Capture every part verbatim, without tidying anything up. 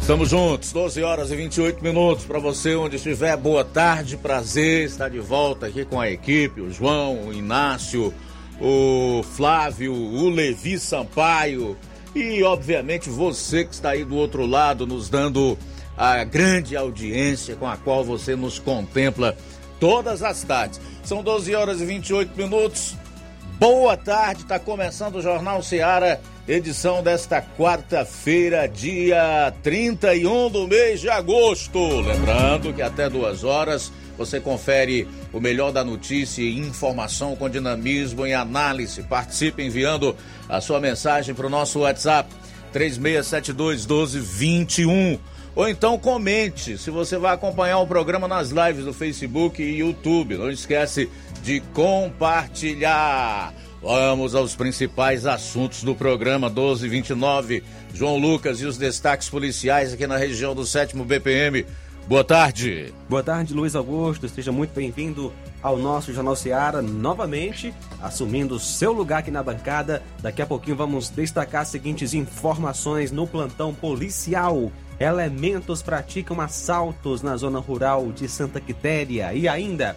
Estamos juntos, doze horas e vinte e oito minutos, para você onde estiver, boa tarde, prazer estar de volta aqui com a equipe, o João, o Inácio, o Flávio, o Levi Sampaio e, obviamente, você que está aí do outro lado nos dando a grande audiência com a qual você nos contempla todas as tardes. São doze horas e vinte e oito minutos, boa tarde, está começando o Jornal Seara. Edição desta quarta-feira, dia trinta e um do mês de agosto. Lembrando que até duas horas você confere o melhor da notícia e informação com dinamismo e análise. Participe enviando a sua mensagem para o nosso WhatsApp três seis sete dois um dois dois um. Ou então comente se você vai acompanhar o programa nas lives do Facebook e YouTube. Não esquece de compartilhar. Vamos aos principais assuntos do programa. Doze e vinte e nove, João Lucas e os destaques policiais aqui na região do sétimo B P M. Boa tarde. Boa tarde, Luiz Augusto. Seja muito bem-vindo ao nosso Jornal Seara, novamente assumindo o seu lugar aqui na bancada. Daqui a pouquinho vamos destacar as seguintes informações no plantão policial. Elementos praticam assaltos na zona rural de Santa Quitéria e ainda...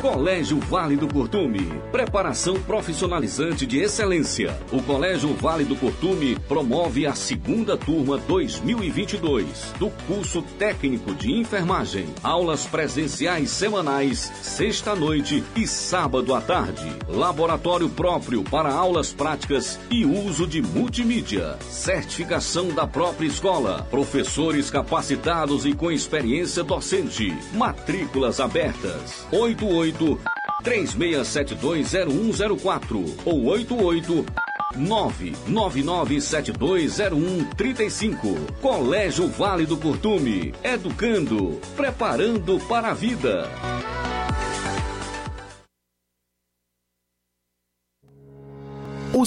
Colégio Vale do Curtume, preparação profissionalizante de excelência. O Colégio Vale do Curtume promove a segunda turma dois mil e vinte e dois do curso técnico de enfermagem. Aulas presenciais semanais, sexta-noite e sábado à tarde. Laboratório próprio para aulas práticas e uso de multimídia. Certificação da própria escola. Professores capacitados e com experiência docente. Matrículas abertas. oito oito três seis sete dois zero um zero quatro ou oito oito nove nove nove sete dois zero um três cinco. Colégio Vale do Curtume, educando, preparando para a vida. O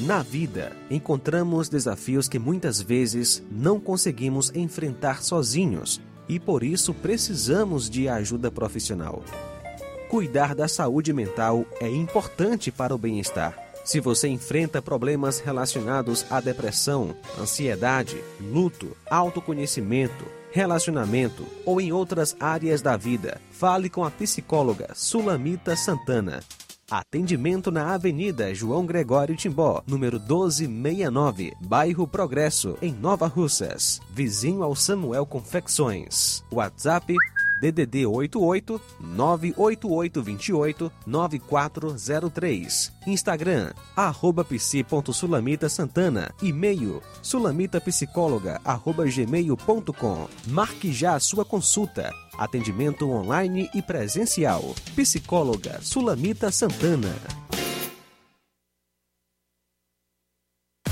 Na vida, encontramos desafios que muitas vezes não conseguimos enfrentar sozinhos e por isso precisamos de ajuda profissional. Cuidar da saúde mental é importante para o bem-estar. Se você enfrenta problemas relacionados à depressão, ansiedade, luto, autoconhecimento, relacionamento ou em outras áreas da vida, fale com a psicóloga Sulamita Santana. Atendimento na Avenida João Gregório Timbó, número doze sessenta e nove, bairro Progresso, em Nova Russas. Vizinho ao Samuel Confecções. WhatsApp D D D oito oito nove oito oito dois oito nove quatro zero três. Instagram, arroba psi.sulamita Santana. E-mail, sulamitapsicóloga, arroba gmail.com. Marque já a sua consulta. Atendimento online e presencial. Psicóloga Sulamita Santana.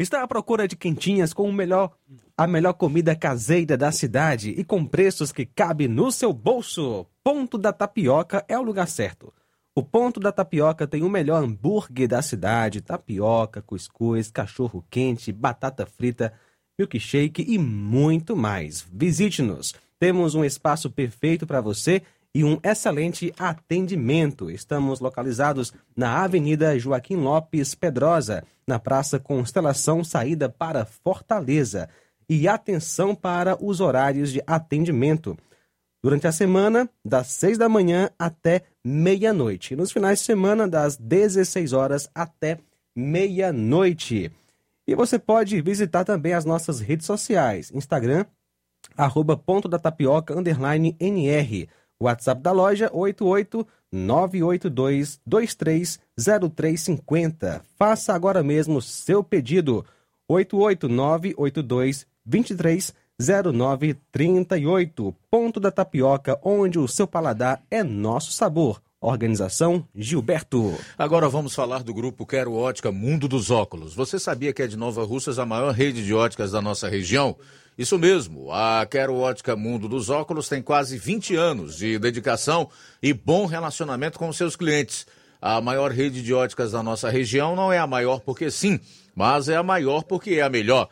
Está à procura de quentinhas com o melhor, a melhor comida caseira da cidade e com preços que cabem no seu bolso. Ponto da Tapioca é o lugar certo. O Ponto da Tapioca tem o melhor hambúrguer da cidade, tapioca, cuscuz, cachorro-quente, batata frita, milkshake e muito mais. Visite-nos. Temos um espaço perfeito para você e um excelente atendimento. Estamos localizados na Avenida Joaquim Lopes Pedrosa, na Praça Constelação, saída para Fortaleza. E atenção para os horários de atendimento. Durante a semana, das seis da manhã até meia-noite. E nos finais de semana, das dezesseis horas até meia-noite. E você pode visitar também as nossas redes sociais. Instagram, arroba ponto da tapioca, underline nr. WhatsApp da loja, oito oito nove oito dois dois três zero três cinco zero. Faça agora mesmo seu pedido. oito oito nove oito dois dois três zero nove três oito. Ponto da Tapioca, onde o seu paladar é nosso sabor. Organização Gilberto. Agora vamos falar do grupo Quero Ótica Mundo dos Óculos. Você sabia que é de Nova Russas a maior rede de óticas da nossa região? Isso mesmo, a Quero Ótica Mundo dos Óculos tem quase vinte anos de dedicação e bom relacionamento com seus clientes. A maior rede de óticas da nossa região não é a maior porque sim, mas é a maior porque é a melhor.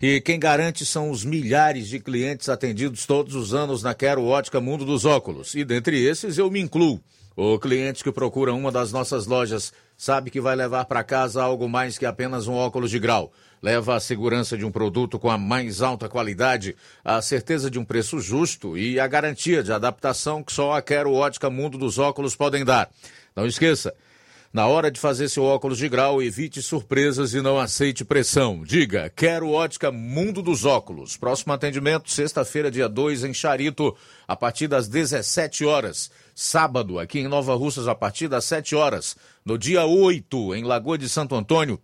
E quem garante são os milhares de clientes atendidos todos os anos na Quero Ótica Mundo dos Óculos. E dentre esses eu me incluo. O cliente que procura uma das nossas lojas sabe que vai levar para casa algo mais que apenas um óculos de grau. Leva a segurança de um produto com a mais alta qualidade, a certeza de um preço justo e a garantia de adaptação que só a Quero Ótica Mundo dos Óculos podem dar. Não esqueça, na hora de fazer seu óculos de grau, evite surpresas e não aceite pressão. Diga, Quero Ótica Mundo dos Óculos. Próximo atendimento, sexta-feira, dia dois, em Charito, a partir das dezessete horas. Sábado, aqui em Nova Russas, a partir das sete horas. No dia oito, em Lagoa de Santo Antônio,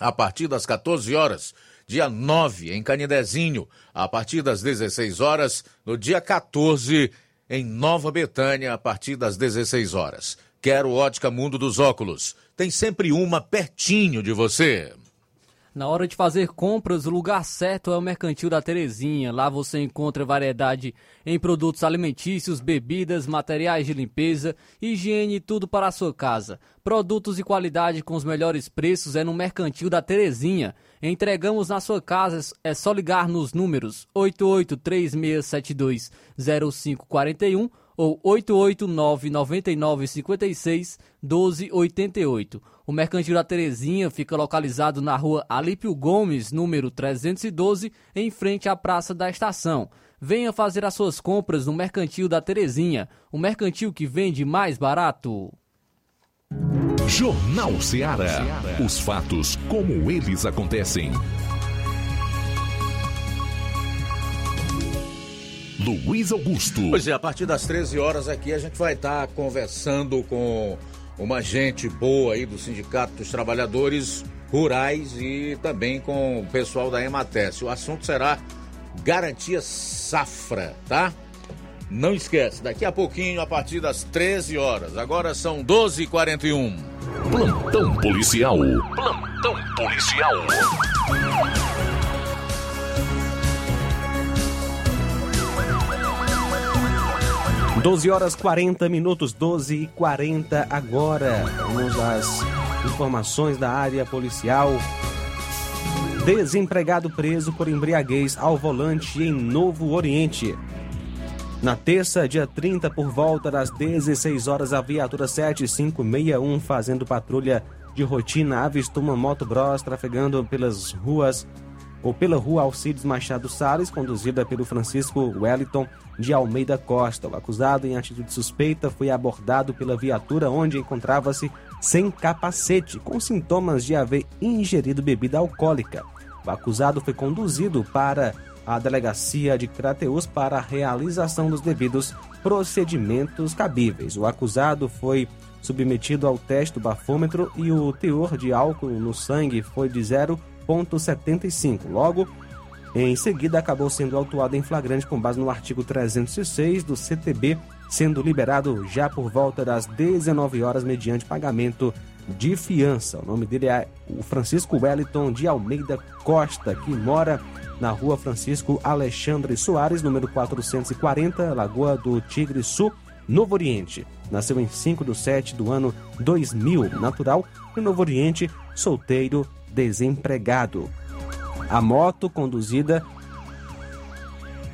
a partir das quatorze horas. Dia nove, em Canidezinho, a partir das dezesseis horas. No dia quatorze, em Nova Betânia, a partir das dezesseis horas. Quero Ótica Mundo dos Óculos. Tem sempre uma pertinho de você. Na hora de fazer compras, o lugar certo é o Mercantil da Terezinha. Lá você encontra variedade em produtos alimentícios, bebidas, materiais de limpeza, higiene e tudo para a sua casa. Produtos de qualidade com os melhores preços é no Mercantil da Terezinha. Entregamos na sua casa, é só ligar nos números oito oito três seis sete dois zero cinco quatro um ou oito oito nove nove nove cinco seis um dois oito oito. O Mercantil da Terezinha fica localizado na rua Alípio Gomes, número trezentos e doze, em frente à Praça da Estação. Venha fazer as suas compras no Mercantil da Terezinha, o mercantil que vende mais barato. Jornal Seara. Os fatos como eles acontecem. Luiz Augusto. Pois é, a partir das treze horas aqui a gente vai estar conversando com uma gente boa aí do Sindicato dos Trabalhadores Rurais e também com o pessoal da Ematece. O assunto será garantia safra, tá? Não esquece, daqui a pouquinho, a partir das treze horas. Agora são doze e quarenta e um. Plantão policial. Plantão policial. doze horas e quarenta minutos, doze e quarenta agora. Vamos às informações da área policial. Desempregado preso por embriaguez ao volante em Novo Oriente. Na terça, dia trinta, por volta das dezesseis horas, a viatura sete cinco seis um, fazendo patrulha de rotina, avistou uma moto Bros trafegando pelas ruas ou pela rua Alcides Machado Salles, conduzida pelo Francisco Wellington de Almeida Costa. O acusado, em atitude suspeita, foi abordado pela viatura, onde encontrava-se sem capacete, com sintomas de haver ingerido bebida alcoólica. O acusado foi conduzido para a delegacia de Crateús para a realização dos devidos procedimentos cabíveis. O acusado foi submetido ao teste do bafômetro e o teor de álcool no sangue foi de zero vírgula setenta e cinco. Logo, em seguida, acabou sendo autuado em flagrante com base no artigo trezentos e seis do C T B, sendo liberado já por volta das dezenove horas mediante pagamento de fiança. O nome dele é o Francisco Wellington de Almeida Costa, que mora na rua Francisco Alexandre Soares, número quatrocentos e quarenta, Lagoa do Tigre Sul, Novo Oriente. Nasceu em cinco de sete do ano dois mil, natural de Novo Oriente, solteiro, desempregado. A moto conduzida,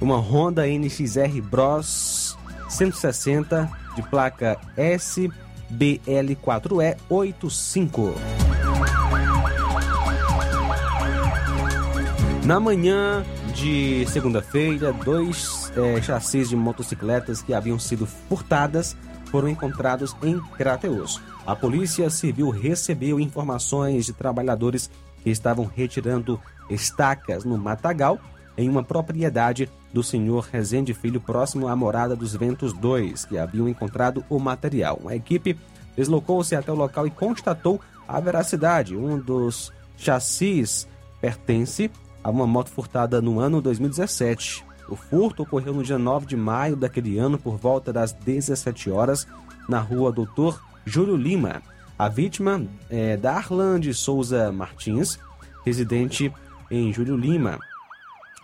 uma Honda N X R Bros cento e sessenta, de placa S B L quatro E oitenta e cinco. Na manhã de segunda-feira, dois é, chassis de motocicletas que haviam sido furtadas foram encontrados em Crateús. A Polícia Civil recebeu informações de trabalhadores que estavam retirando estacas no matagal em uma propriedade do senhor Rezende Filho, próximo à Morada dos Ventos dois, que haviam encontrado o material. Uma equipe deslocou-se até o local e constatou a veracidade. Um dos chassis pertence a uma moto furtada no ano dois mil e dezessete. O furto ocorreu no dia nove de maio daquele ano, por volta das dezessete horas, na rua Doutor Júlio Lima. A vítima é Darlan de Souza Martins, residente em Júlio Lima.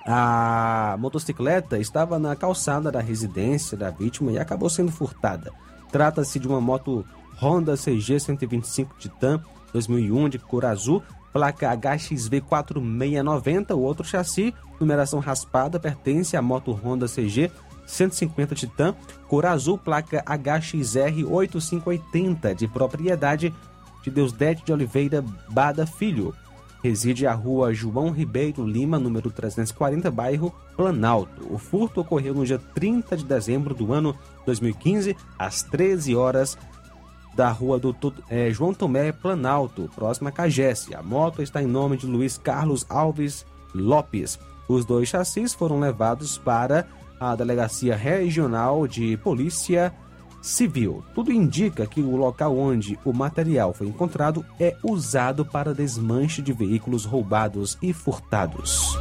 A motocicleta estava na calçada da residência da vítima e acabou sendo furtada. Trata-se de uma moto Honda C G cento e vinte e cinco Titan dois mil e um de cor azul, placa H X V quatro mil seiscentos e noventa. O outro chassi, numeração raspada, pertence à moto Honda C G cento e cinquenta Titan, cor azul, placa H X R oitenta e cinco oitenta, de propriedade de Deusdete de Oliveira Bada Filho. Reside à rua João Ribeiro Lima, número trezentos e quarenta, bairro Planalto. O furto ocorreu no dia trinta de dezembro do ano dois mil e quinze, às treze horas, da rua Doutor é, João Tomé, Planalto, próxima a Cagesse. A moto está em nome de Luiz Carlos Alves Lopes. Os dois chassis foram levados para a Delegacia Regional de Polícia Civil. Tudo indica que o local onde o material foi encontrado é usado para desmanche de veículos roubados e furtados.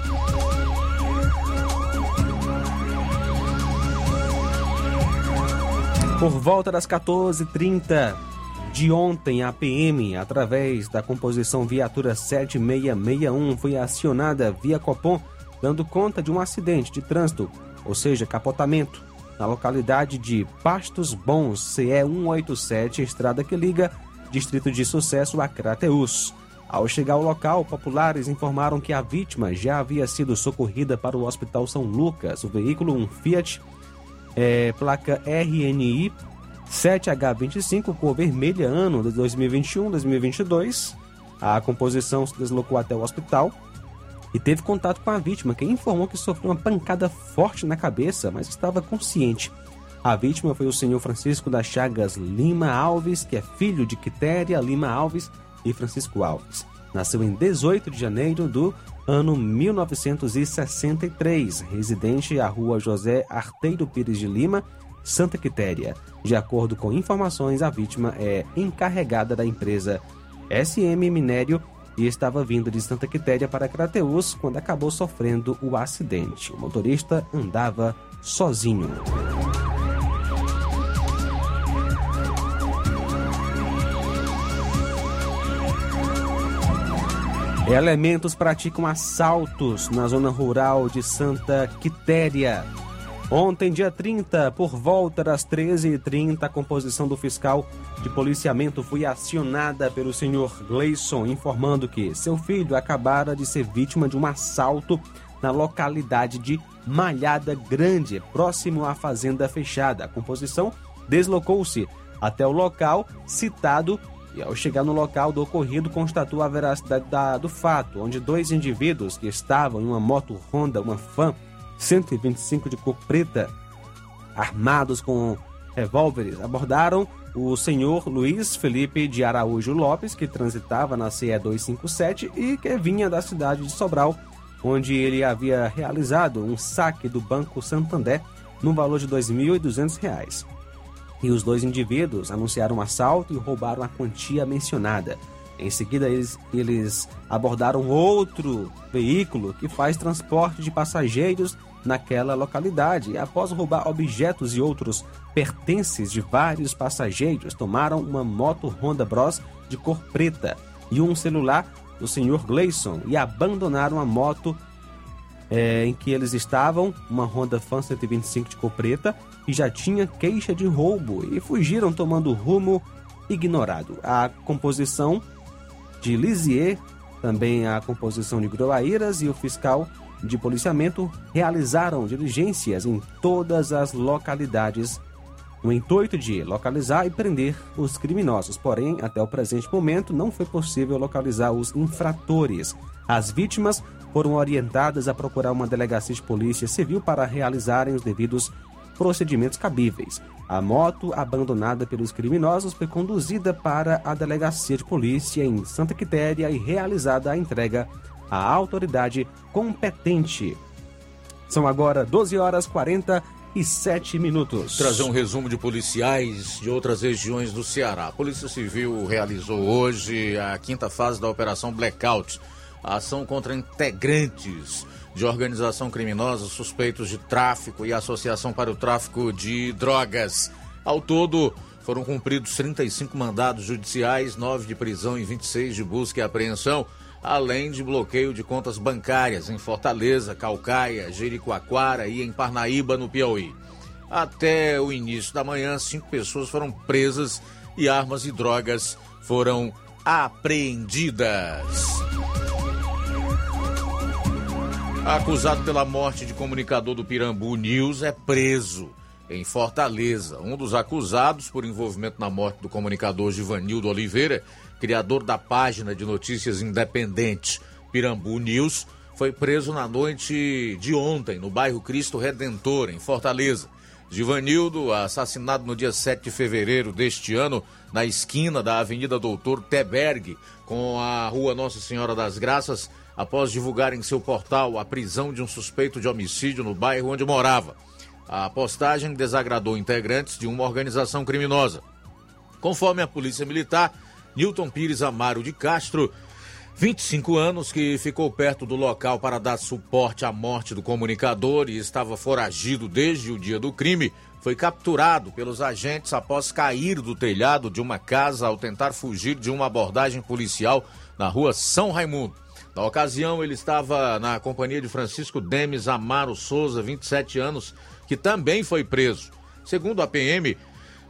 Por volta das quatorze e trinta de ontem, a P M, através da composição viatura sete seis seis um, foi acionada via Copom, dando conta de um acidente de trânsito, ou seja, capotamento, na localidade de Pastos Bons, C E cento e oitenta e sete, estrada que liga Distrito de Sucesso a Crateús. Ao chegar ao local, populares informaram que a vítima já havia sido socorrida para o Hospital São Lucas. O veículo, um Fiat, É, placa R N I sete H vinte e cinco, cor vermelha, ano de dois mil e vinte e um, dois mil e vinte e dois. A composição se deslocou até o hospital e teve contato com a vítima, que informou que sofreu uma pancada forte na cabeça, mas estava consciente. A vítima foi o senhor Francisco das Chagas Lima Alves, que é filho de Quitéria Lima Alves e Francisco Alves. Nasceu em dezoito de janeiro do ano mil novecentos e sessenta e três, residente à rua José Arteiro Pires de Lima, Santa Quitéria. De acordo com informações, a vítima é encarregada da empresa S M Minério e estava vindo de Santa Quitéria para Crateús quando acabou sofrendo o acidente. O motorista andava sozinho. Elementos praticam assaltos na zona rural de Santa Quitéria. Ontem, dia trinta, por volta das treze e trinta, a composição do fiscal de policiamento foi acionada pelo senhor Gleison, informando que seu filho acabara de ser vítima de um assalto na localidade de Malhada Grande, próximo à Fazenda Fechada. A composição deslocou-se até o local citado e, ao chegar no local do ocorrido, constatou a veracidade da, do fato, onde dois indivíduos que estavam em uma moto Honda, uma Fan cento e vinte e cinco de cor preta, armados com revólveres, abordaram o senhor Luiz Felipe de Araújo Lopes, que transitava na C E duzentos e cinquenta e sete e que vinha da cidade de Sobral, onde ele havia realizado um saque do Banco Santander no valor de dois mil e duzentos reais. E os dois indivíduos anunciaram um assalto e roubaram a quantia mencionada. Em seguida, eles, eles abordaram outro veículo que faz transporte de passageiros naquela localidade. E após roubar objetos e outros pertences de vários passageiros, tomaram uma moto Honda Bros de cor preta e um celular do senhor Gleison e abandonaram a moto É, em que eles estavam, uma Honda Fan cento e vinte e cinco de cor preta, e já tinha queixa de roubo, e fugiram tomando rumo ignorado. A composição de Lisier, também a composição de Groaíras e o fiscal de policiamento realizaram diligências em todas as localidades no intuito de localizar e prender os criminosos. Porém, até o presente momento, não foi possível localizar os infratores. As vítimas foram orientadas a procurar uma delegacia de polícia civil para realizarem os devidos procedimentos cabíveis. A moto, abandonada pelos criminosos, foi conduzida para a delegacia de polícia em Santa Quitéria e realizada a entrega à autoridade competente. São agora doze horas e quarenta e sete minutos. Trazer um resumo de policiais de outras regiões do Ceará. A Polícia Civil realizou hoje a quinta fase da Operação Blackout, a ação contra integrantes de organização criminosa suspeitos de tráfico e associação para o tráfico de drogas. Ao todo, foram cumpridos trinta e cinco mandados judiciais, nove de prisão e vinte e seis de busca e apreensão, além de bloqueio de contas bancárias em Fortaleza, Caucaia, Jericoacoara e em Parnaíba, no Piauí. Até o início da manhã, cinco pessoas foram presas e armas e drogas foram apreendidas. Acusado pela morte de comunicador do Pirambu News é preso em Fortaleza. Um dos acusados por envolvimento na morte do comunicador Givanildo Oliveira, criador da página de notícias independente Pirambu News, foi preso na noite de ontem no bairro Cristo Redentor, em Fortaleza. Givanildo, assassinado no dia sete de fevereiro deste ano, na esquina da Avenida Doutor Teberg, com a Rua Nossa Senhora das Graças, após divulgar em seu portal a prisão de um suspeito de homicídio no bairro onde morava. A postagem desagradou integrantes de uma organização criminosa. Conforme a Polícia Militar, Newton Pires Amaro de Castro, vinte e cinco anos, que ficou perto do local para dar suporte à morte do comunicador e estava foragido desde o dia do crime, foi capturado pelos agentes após cair do telhado de uma casa ao tentar fugir de uma abordagem policial na Rua São Raimundo. Na ocasião, ele estava na companhia de Francisco Demes Amaro Souza, vinte e sete anos, que também foi preso. Segundo a P M,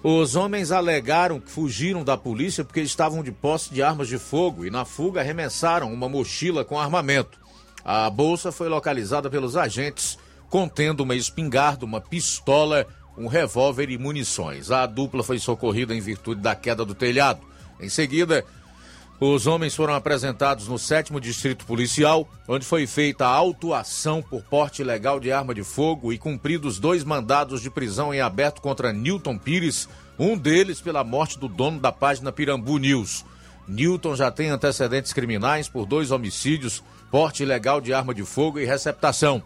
os homens alegaram que fugiram da polícia porque estavam de posse de armas de fogo e na fuga arremessaram uma mochila com armamento. A bolsa foi localizada pelos agentes, contendo uma espingarda, uma pistola, um revólver e munições. A dupla foi socorrida em virtude da queda do telhado. Em seguida, os homens foram apresentados no sétimo Distrito Policial, onde foi feita a autuação por porte ilegal de arma de fogo e cumpridos dois mandados de prisão em aberto contra Newton Pires, um deles pela morte do dono da página Pirambu News. Newton já tem antecedentes criminais por dois homicídios, porte ilegal de arma de fogo e receptação.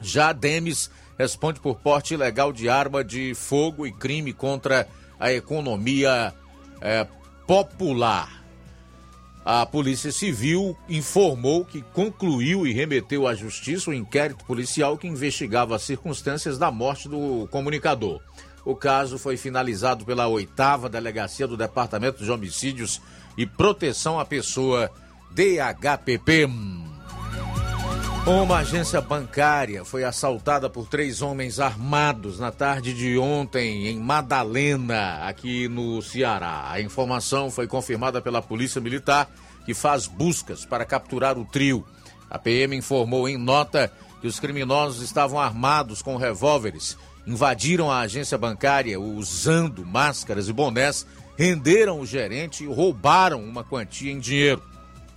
Já Demes responde por porte ilegal de arma de fogo e crime contra a economia eh, popular. A Polícia Civil informou que concluiu e remeteu à Justiça o inquérito policial que investigava as circunstâncias da morte do comunicador. O caso foi finalizado pela oitava Delegacia do Departamento de Homicídios e Proteção à Pessoa, D H P P. Uma agência bancária foi assaltada por três homens armados na tarde de ontem em Madalena, aqui no Ceará. A informação foi confirmada pela Polícia Militar, que faz buscas para capturar o trio. A P M informou em nota que os criminosos estavam armados com revólveres, invadiram a agência bancária usando máscaras e bonés, renderam o gerente e roubaram uma quantia em dinheiro.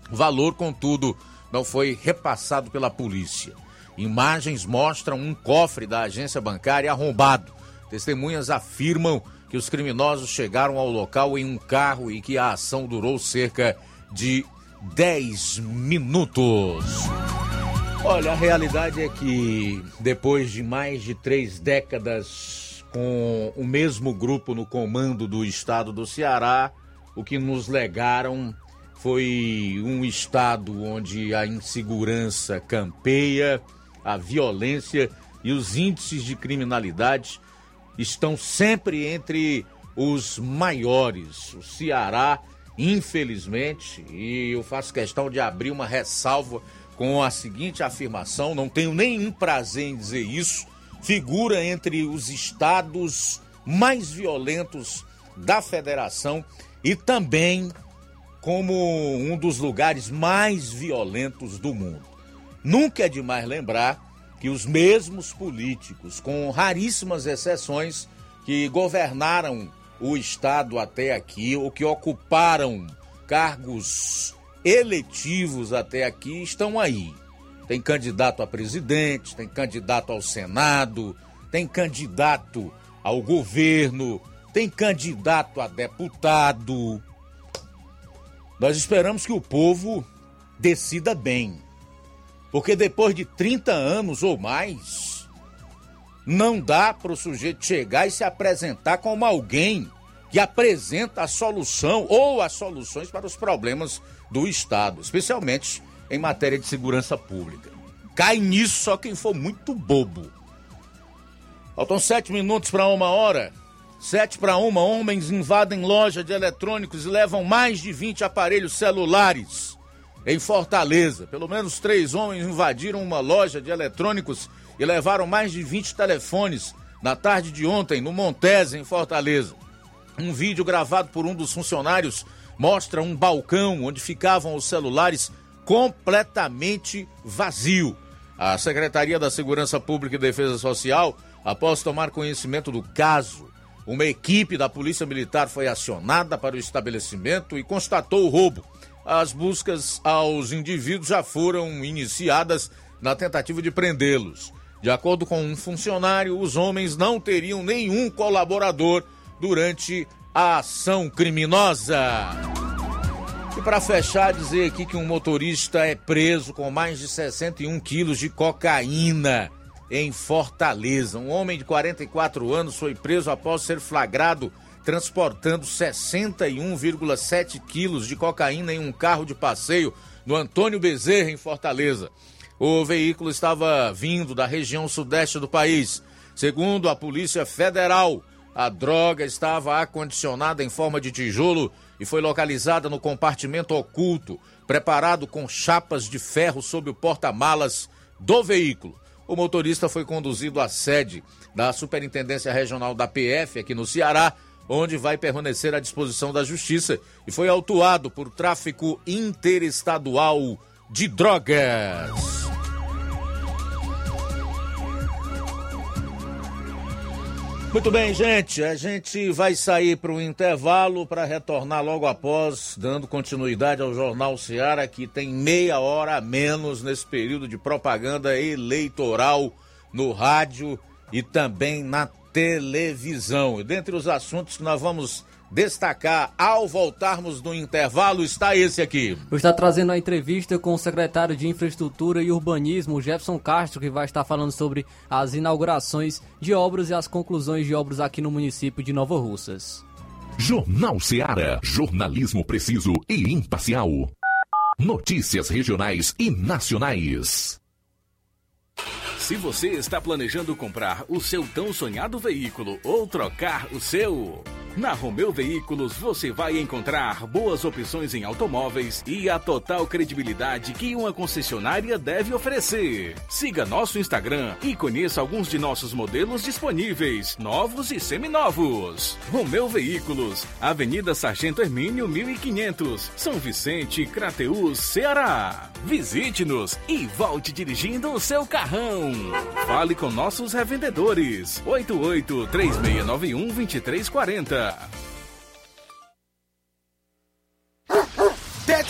O valor, contudo, não foi repassado pela polícia. Imagens mostram um cofre da agência bancária arrombado. Testemunhas afirmam que os criminosos chegaram ao local em um carro e que a ação durou cerca de dez minutos. Olha, a realidade é que depois de mais de três décadas com o mesmo grupo no comando do estado do Ceará, o que nos legaram foi um estado onde a insegurança campeia, a violência e os índices de criminalidade estão sempre entre os maiores. O Ceará, infelizmente, e eu faço questão de abrir uma ressalva com a seguinte afirmação, não tenho nenhum prazer em dizer isso, figura entre os estados mais violentos da federação e também como um dos lugares mais violentos do mundo. Nunca é demais lembrar que os mesmos políticos, com raríssimas exceções, que governaram o Estado até aqui, ou que ocuparam cargos eletivos até aqui, estão aí. Tem candidato a presidente, tem candidato ao Senado, tem candidato ao governo, tem candidato a deputado. Nós esperamos que o povo decida bem, porque depois de trinta anos ou mais, não dá para o sujeito chegar e se apresentar como alguém que apresenta a solução ou as soluções para os problemas do Estado, especialmente em matéria de segurança pública. Cai nisso só quem for muito bobo. Faltam sete minutos para uma hora. Sete para uma, homens invadem loja de eletrônicos e levam mais de vinte aparelhos celulares em Fortaleza. Pelo menos três homens invadiram uma loja de eletrônicos e levaram mais de vinte telefones na tarde de ontem, no Montese, em Fortaleza. Um vídeo gravado por um dos funcionários mostra um balcão onde ficavam os celulares completamente vazio. A Secretaria da Segurança Pública e Defesa Social, após tomar conhecimento do caso, uma equipe da Polícia Militar foi acionada para o estabelecimento e constatou o roubo. As buscas aos indivíduos já foram iniciadas na tentativa de prendê-los. De acordo com um funcionário, os homens não teriam nenhum colaborador durante a ação criminosa. E para fechar, dizer aqui que um motorista é preso com mais de sessenta e um quilos de cocaína em Fortaleza. Um homem de quarenta e quatro anos foi preso após ser flagrado transportando sessenta e um vírgula sete quilos de cocaína em um carro de passeio no Antônio Bezerra, em Fortaleza. O veículo estava vindo da região sudeste do país. Segundo a Polícia Federal, a droga estava acondicionada em forma de tijolo e foi localizada no compartimento oculto, preparado com chapas de ferro sob o porta-malas do veículo. O motorista foi conduzido à sede da Superintendência Regional da P F, aqui no Ceará, onde vai permanecer à disposição da Justiça, e foi autuado por tráfico interestadual de drogas. Muito bem, gente. A gente vai sair para o intervalo para retornar logo após, dando continuidade ao Jornal Seara, que tem meia hora a menos nesse período de propaganda eleitoral no rádio e também na televisão. E dentre os assuntos que nós vamos destacar ao voltarmos do intervalo está esse aqui. Eu estou trazendo a entrevista com o secretário de Infraestrutura e Urbanismo, Jefferson Castro, que vai estar falando sobre as inaugurações de obras e as conclusões de obras aqui no município de Nova Russas. Jornal Seara, jornalismo preciso e imparcial. Notícias regionais e nacionais. Se você está planejando comprar o seu tão sonhado veículo ou trocar o seu, na Romeu Veículos você vai encontrar boas opções em automóveis e a total credibilidade que uma concessionária deve oferecer. Siga nosso Instagram e conheça alguns de nossos modelos disponíveis, novos e seminovos. Romeu Veículos, Avenida Sargento Hermínio mil e quinhentos, São Vicente, Crateús, Ceará. Visite-nos e volte dirigindo o seu carrão. Fale com nossos revendedores. oito oito três seis nove um dois três quatro zero. Pet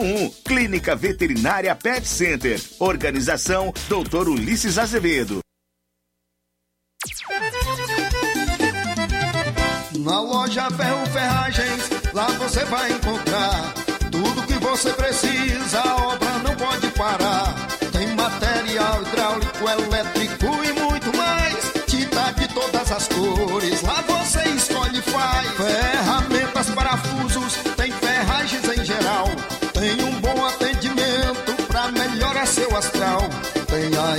um. Clínica Veterinária Pet Center. Organização doutor Ulisses Azevedo. Na loja Ferro Ferragens, lá você vai encontrar tudo que você precisa, a obra não pode parar. Tem material hidráulico, elétrico e muito mais. Tinta de todas as cores, lá você escolhe e faz. Ferramentas, parafusos, tem ferragens em geral. Tem um bom atendimento pra melhorar seu astral. Tem a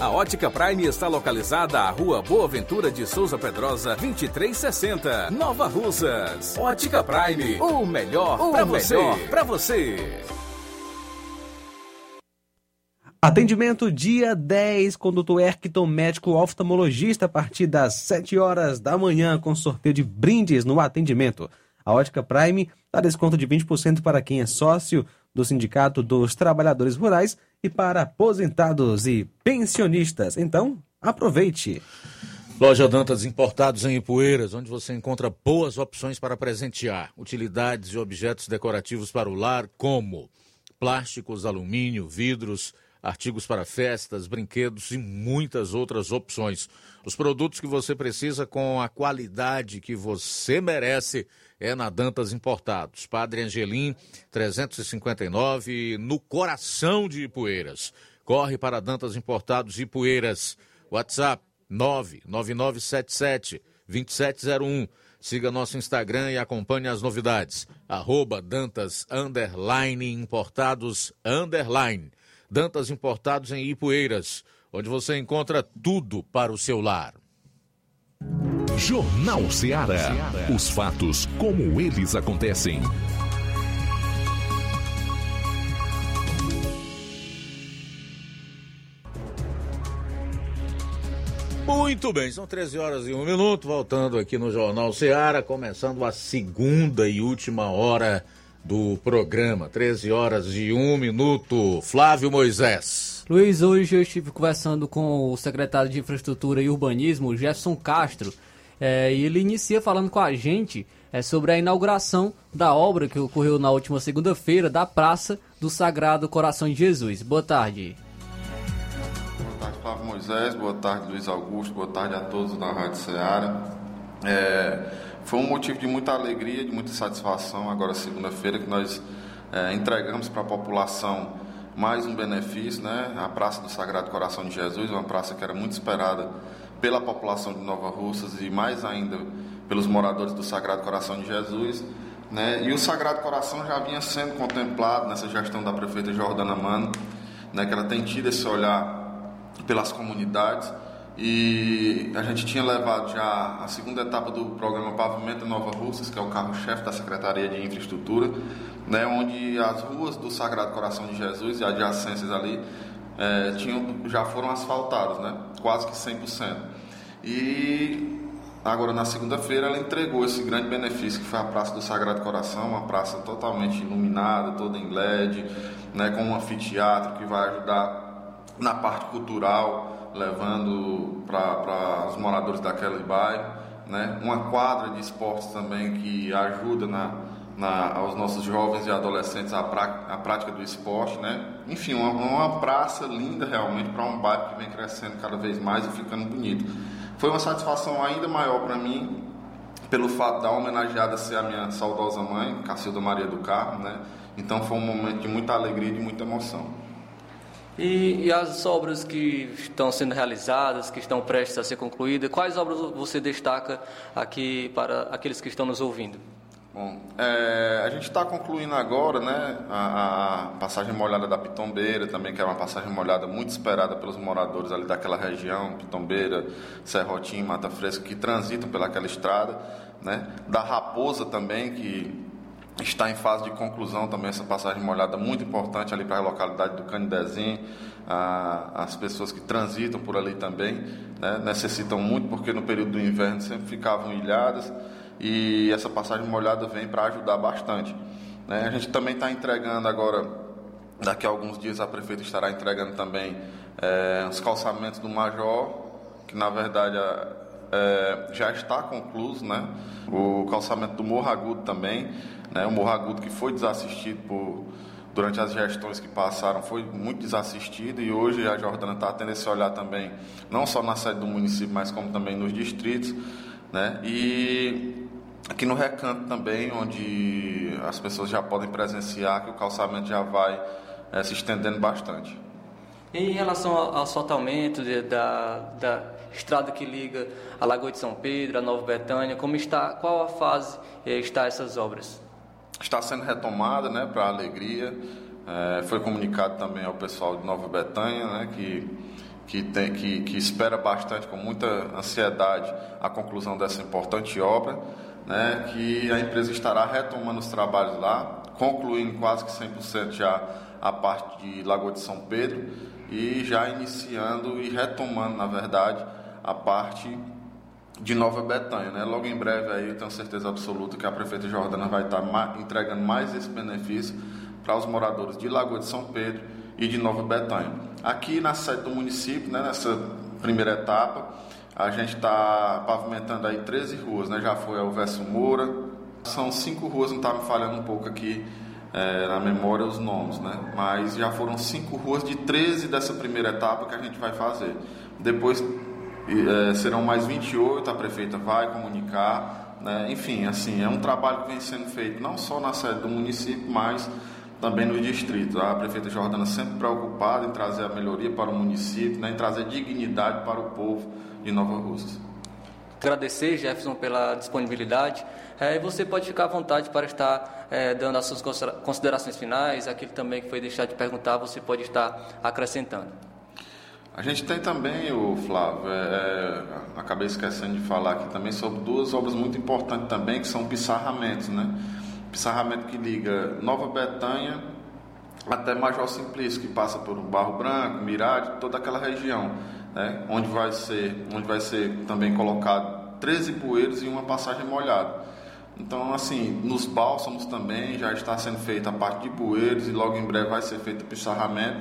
A Ótica Prime está localizada à Rua Boa Ventura de Souza Pedrosa, vinte e três sessenta, Nova Russas. Ótica Prime, o melhor para você. você. Atendimento dia dez com o doutor Erckton, médico oftalmologista, a partir das sete horas da manhã, com sorteio de brindes no atendimento. A Ótica Prime dá desconto de vinte por cento para quem é sócio do Sindicato dos Trabalhadores Rurais e para aposentados e pensionistas. Então, aproveite! Loja Dantas Importados em Ipueiras, onde você encontra boas opções para presentear. Utilidades e objetos decorativos para o lar, como plásticos, alumínio, vidros, artigos para festas, brinquedos e muitas outras opções. Os produtos que você precisa com a qualidade que você merece é na Dantas Importados. Padre Angelim, trezentos e cinquenta e nove, no coração de Ipueiras. Corre para Dantas Importados Ipueiras. WhatsApp nove nove nove sete sete dois sete zero um. Siga nosso Instagram e acompanhe as novidades. Arroba Dantas Underline Importados Underline. Dantas Importados em Ipueiras, onde você encontra tudo para o seu lar. Jornal Seara. Os fatos como eles acontecem. Muito bem, são treze horas e um minuto, voltando aqui no Jornal Seara, começando a segunda e última hora do programa, treze horas e um minuto, Flávio Moisés. Luiz, hoje eu estive conversando com o secretário de Infraestrutura e Urbanismo, Jefferson Castro, é, e ele inicia falando com a gente é sobre a inauguração da obra que ocorreu na última segunda-feira da Praça do Sagrado Coração de Jesus. Boa tarde. Boa tarde, Flávio Moisés. Boa tarde, Luiz Augusto. Boa tarde a todos da Rádio Ceará. É, foi um motivo de muita alegria, de muita satisfação, agora segunda-feira, que nós é, entregamos para a população mais um benefício, né? A Praça do Sagrado Coração de Jesus, uma praça que era muito esperada pela população de Nova Russas e mais ainda pelos moradores do Sagrado Coração de Jesus, né? E o Sagrado Coração já vinha sendo contemplado nessa gestão da prefeita Jordana Mano, né? Que ela tem tido esse olhar pelas comunidades. E a gente tinha levado já a segunda etapa do programa Pavimento Nova Russas, que é o carro-chefe da Secretaria de Infraestrutura, né, onde as ruas do Sagrado Coração de Jesus e adjacências ali é, tinham, já foram asfaltadas, né, quase que cem por cento. E agora na segunda-feira ela entregou esse grande benefício que foi a Praça do Sagrado Coração, uma praça totalmente iluminada, toda em L E D, né, com um anfiteatro que vai ajudar na parte cultural, levando para os moradores daquele bairro, né? Uma quadra de esportes também que ajuda na, na, aos nossos jovens e adolescentes a, pra, a prática do esporte, né? Enfim, uma, uma praça linda realmente para um bairro que vem crescendo cada vez mais e ficando bonito. Foi uma satisfação ainda maior para mim pelo fato da homenageada ser a minha saudosa mãe, Cacilda Maria do Carmo, né? Então foi um momento de muita alegria e de muita emoção. E, e as obras que estão sendo realizadas, que estão prestes a ser concluídas, quais obras você destaca aqui para aqueles que estão nos ouvindo? Bom, é, a gente está concluindo agora, né, a, a passagem molhada da Pitombeira também, que é uma passagem molhada muito esperada pelos moradores ali daquela região, Pitombeira, Serrotinho, Mata Fresca, que transitam pelaquela estrada, né, da Raposa também, que está em fase de conclusão também essa passagem molhada muito importante ali para a localidade do Canidezinho. A, as pessoas que transitam por ali também, né, necessitam muito, porque no período do inverno sempre ficavam ilhadas, e essa passagem molhada vem para ajudar bastante, né? A gente também está entregando agora, daqui a alguns dias a prefeita estará entregando também é, os calçamentos do Major, que na verdade a, É, já está concluído, né? O calçamento do Morro Agudo também, né? O Morro Agudo que foi desassistido por, durante as gestões que passaram, foi muito desassistido, e hoje a Jordana está tendo esse olhar também, não só na sede do município, mas como também nos distritos, né? E aqui no Recanto também, onde as pessoas já podem presenciar que o calçamento já vai é, se estendendo bastante. Em relação ao asfaltamento de, da, da estrada que liga a Lagoa de São Pedro, a Nova Betânia, como está, qual a fase eh, está essas obras? Está sendo retomada, né, para a alegria. É, foi comunicado também ao pessoal de Nova Betânia, né, que, que, tem, que, que espera bastante, com muita ansiedade, a conclusão dessa importante obra, né, que a empresa estará retomando os trabalhos lá, concluindo quase que cem por cento já a parte de Lagoa de São Pedro, e já iniciando e retomando, na verdade, a parte de Nova Betânia, né? Logo em breve aí eu tenho certeza absoluta que a prefeita Jordana vai estar entregando mais esse benefício para os moradores de Lagoa de São Pedro e de Nova Betânia. Aqui na sede do município, né, nessa primeira etapa, a gente está pavimentando aí treze ruas, né? Já foi a Alverso Moura, são cinco ruas, não está me falhando um pouco aqui É, na memória os nomes, né? Mas já foram cinco ruas de treze dessa primeira etapa que a gente vai fazer. Depois é, serão mais vinte e oito, a prefeita vai comunicar, né? Enfim, assim, é um trabalho que vem sendo feito não só na sede do município, mas também no distrito. A prefeita Jordana sempre preocupada em trazer a melhoria para o município, né? Em trazer dignidade para o povo de Nova Russas. Agradecer, Jefferson, pela disponibilidade. É, você pode ficar à vontade para estar é, dando as suas considerações finais, aquilo também que foi deixado de perguntar, você pode estar acrescentando. A gente tem também, o Flávio, é, acabei esquecendo de falar aqui também sobre duas obras muito importantes também, que são pissarramentos, né? Pissarramento que liga Nova Betânia até Major Simplício, que passa por Barro Branco, Mirade, toda aquela região, né? Onde vai ser, onde vai ser também colocado treze bueiros e uma passagem molhada. Então, assim, nos bálsamos também já está sendo feita a parte de bueiros, e logo em breve vai ser feito o pissarramento.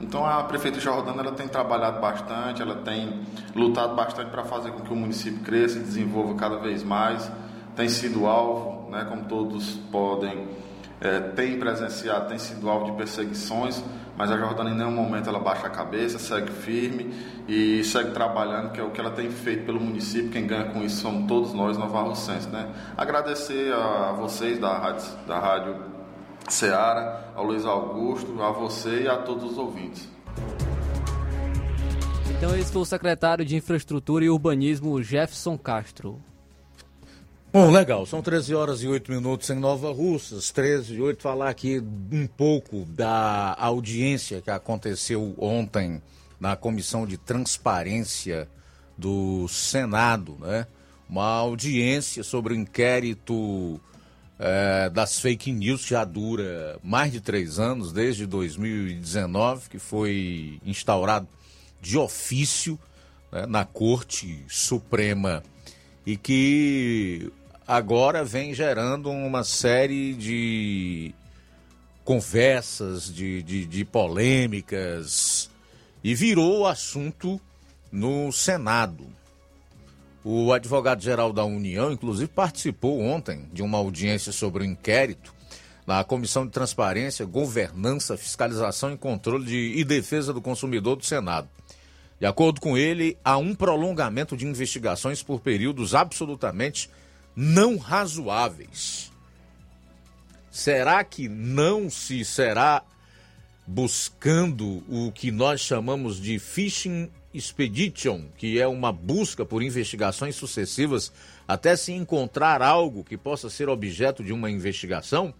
Então, a prefeita Jordana ela tem trabalhado bastante, ela tem lutado bastante para fazer com que o município cresça e desenvolva cada vez mais, tem sido alvo, né, como todos podem, é, tem presenciado, tem sido alvo de perseguições, mas a Jordana em nenhum momento ela baixa a cabeça, segue firme e segue trabalhando, que é o que ela tem feito pelo município. Quem ganha com isso são todos nós, novarrocenses, né? Agradecer a vocês da Rádio, da Rádio Ceará, ao Luiz Augusto, a você e a todos os ouvintes. Então esse foi o secretário de Infraestrutura e Urbanismo, Jefferson Castro. Bom, legal, são treze horas e oito minutos em Nova Russas, treze e oito, falar aqui um pouco da audiência que aconteceu ontem na Comissão de Transparência do Senado, né? Uma audiência sobre o inquérito é, das fake news, já dura mais de três anos, desde dois mil e dezenove, que foi instaurado de ofício, né, na Corte Suprema, e que agora vem gerando uma série de conversas, de, de, de polêmicas, e virou assunto no Senado. O advogado-geral da União, inclusive, participou ontem de uma audiência sobre o inquérito na Comissão de Transparência, Governança, Fiscalização e Controle de, e Defesa do Consumidor do Senado. De acordo com ele, há um prolongamento de investigações por períodos absolutamente não razoáveis. Será que não se será buscando o que nós chamamos de fishing expedition, que é uma busca por investigações sucessivas até se encontrar algo que possa ser objeto de uma investigação?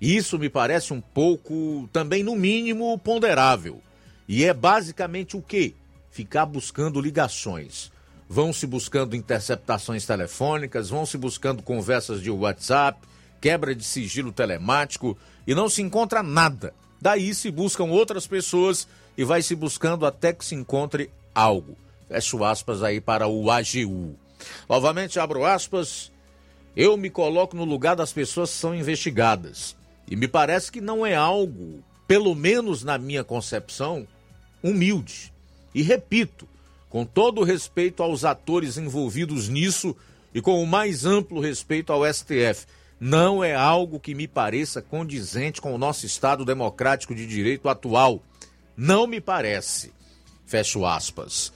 Isso me parece um pouco, também no mínimo, ponderável. E é basicamente o quê? Ficar buscando ligações. Vão se buscando interceptações telefônicas, vão se buscando conversas de WhatsApp, quebra de sigilo telemático, e não se encontra nada. Daí se buscam outras pessoas e vai se buscando até que se encontre algo. Fecho aspas aí para o A G U. Novamente abro aspas. Eu me coloco no lugar das pessoas que são investigadas. E me parece que não é algo, pelo menos na minha concepção, humilde. E repito, com todo o respeito aos atores envolvidos nisso e com o mais amplo respeito ao S T F, não é algo que me pareça condizente com o nosso Estado democrático de direito atual. Não me parece. Fecho aspas.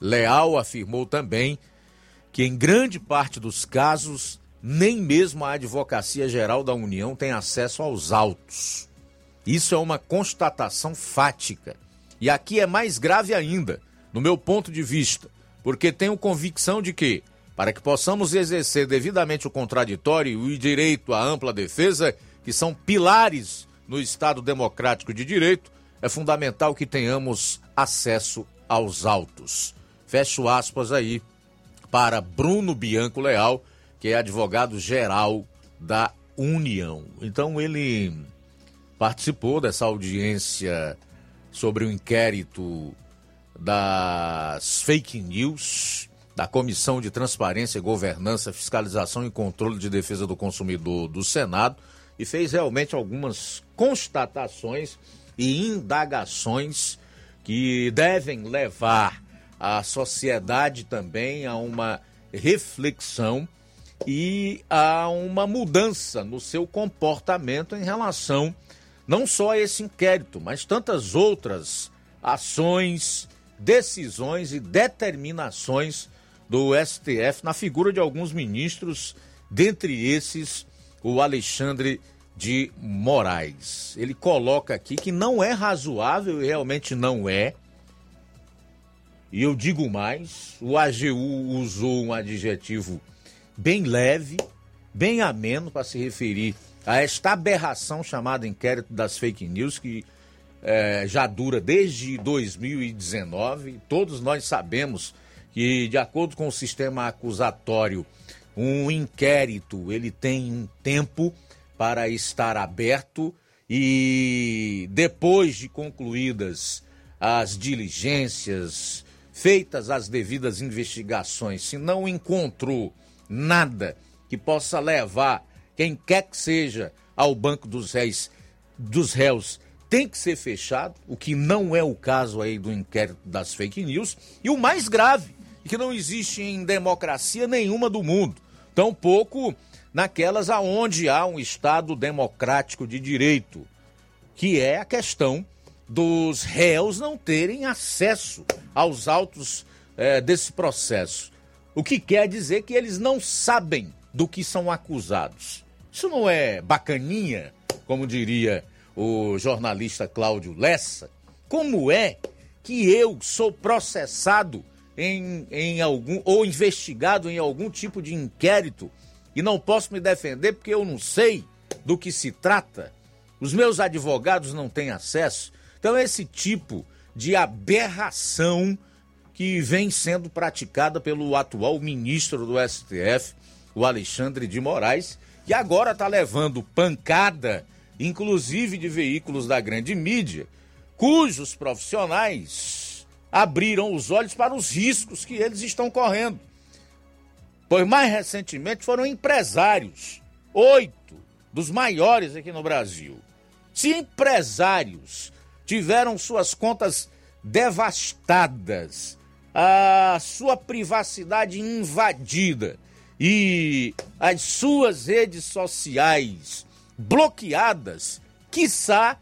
Leal afirmou também que em grande parte dos casos, nem mesmo a Advocacia Geral da União tem acesso aos autos. Isso é uma constatação fática. E aqui é mais grave ainda, no meu ponto de vista, porque tenho convicção de que, para que possamos exercer devidamente o contraditório e o direito à ampla defesa, que são pilares no Estado democrático de direito, é fundamental que tenhamos acesso aos autos. Fecho aspas aí para Bruno Bianco Leal, que é advogado-geral da União. Então ele participou dessa audiência sobre o inquérito das fake news, da Comissão de Transparência, Governança, Fiscalização e Controle de Defesa do Consumidor do Senado, e fez realmente algumas constatações e indagações que devem levar a sociedade também a uma reflexão e a uma mudança no seu comportamento em relação não só a esse inquérito, mas tantas outras ações, decisões e determinações do S T F na figura de alguns ministros, dentre esses o Alexandre de Moraes. Ele coloca aqui que não é razoável, e realmente não é. E eu digo mais, o A G U usou um adjetivo bem leve, bem ameno para se referir a esta aberração chamada inquérito das fake news, que eh, já dura desde dois mil e dezenove. Todos nós sabemos que, de acordo com o sistema acusatório, um inquérito ele tem um tempo para estar aberto e, depois de concluídas as diligências, feitas as devidas investigações, se não encontrou nada que possa levar quem quer que seja ao banco dos réus, dos réus, tem que ser fechado, o que não é o caso aí do inquérito das fake news. E o mais grave, que não existe em democracia nenhuma do mundo, tampouco naquelas aonde há um Estado democrático de direito, que é a questão dos réus não terem acesso aos autos eh, desse processo. O que quer dizer que eles não sabem do que são acusados. Isso não é bacaninha, como diria o jornalista Cláudio Lessa? Como é que eu sou processado em, em algum, ou investigado em algum tipo de inquérito e não posso me defender porque eu não sei do que se trata? Os meus advogados não têm acesso. Então, esse tipo de aberração que vem sendo praticada pelo atual ministro do S T F, o Alexandre de Moraes, e agora está levando pancada, inclusive de veículos da grande mídia, cujos profissionais abriram os olhos para os riscos que eles estão correndo. Pois mais recentemente foram empresários, oito dos maiores aqui no Brasil. Se empresários tiveram suas contas devastadas, a sua privacidade invadida e as suas redes sociais bloqueadas, quiçá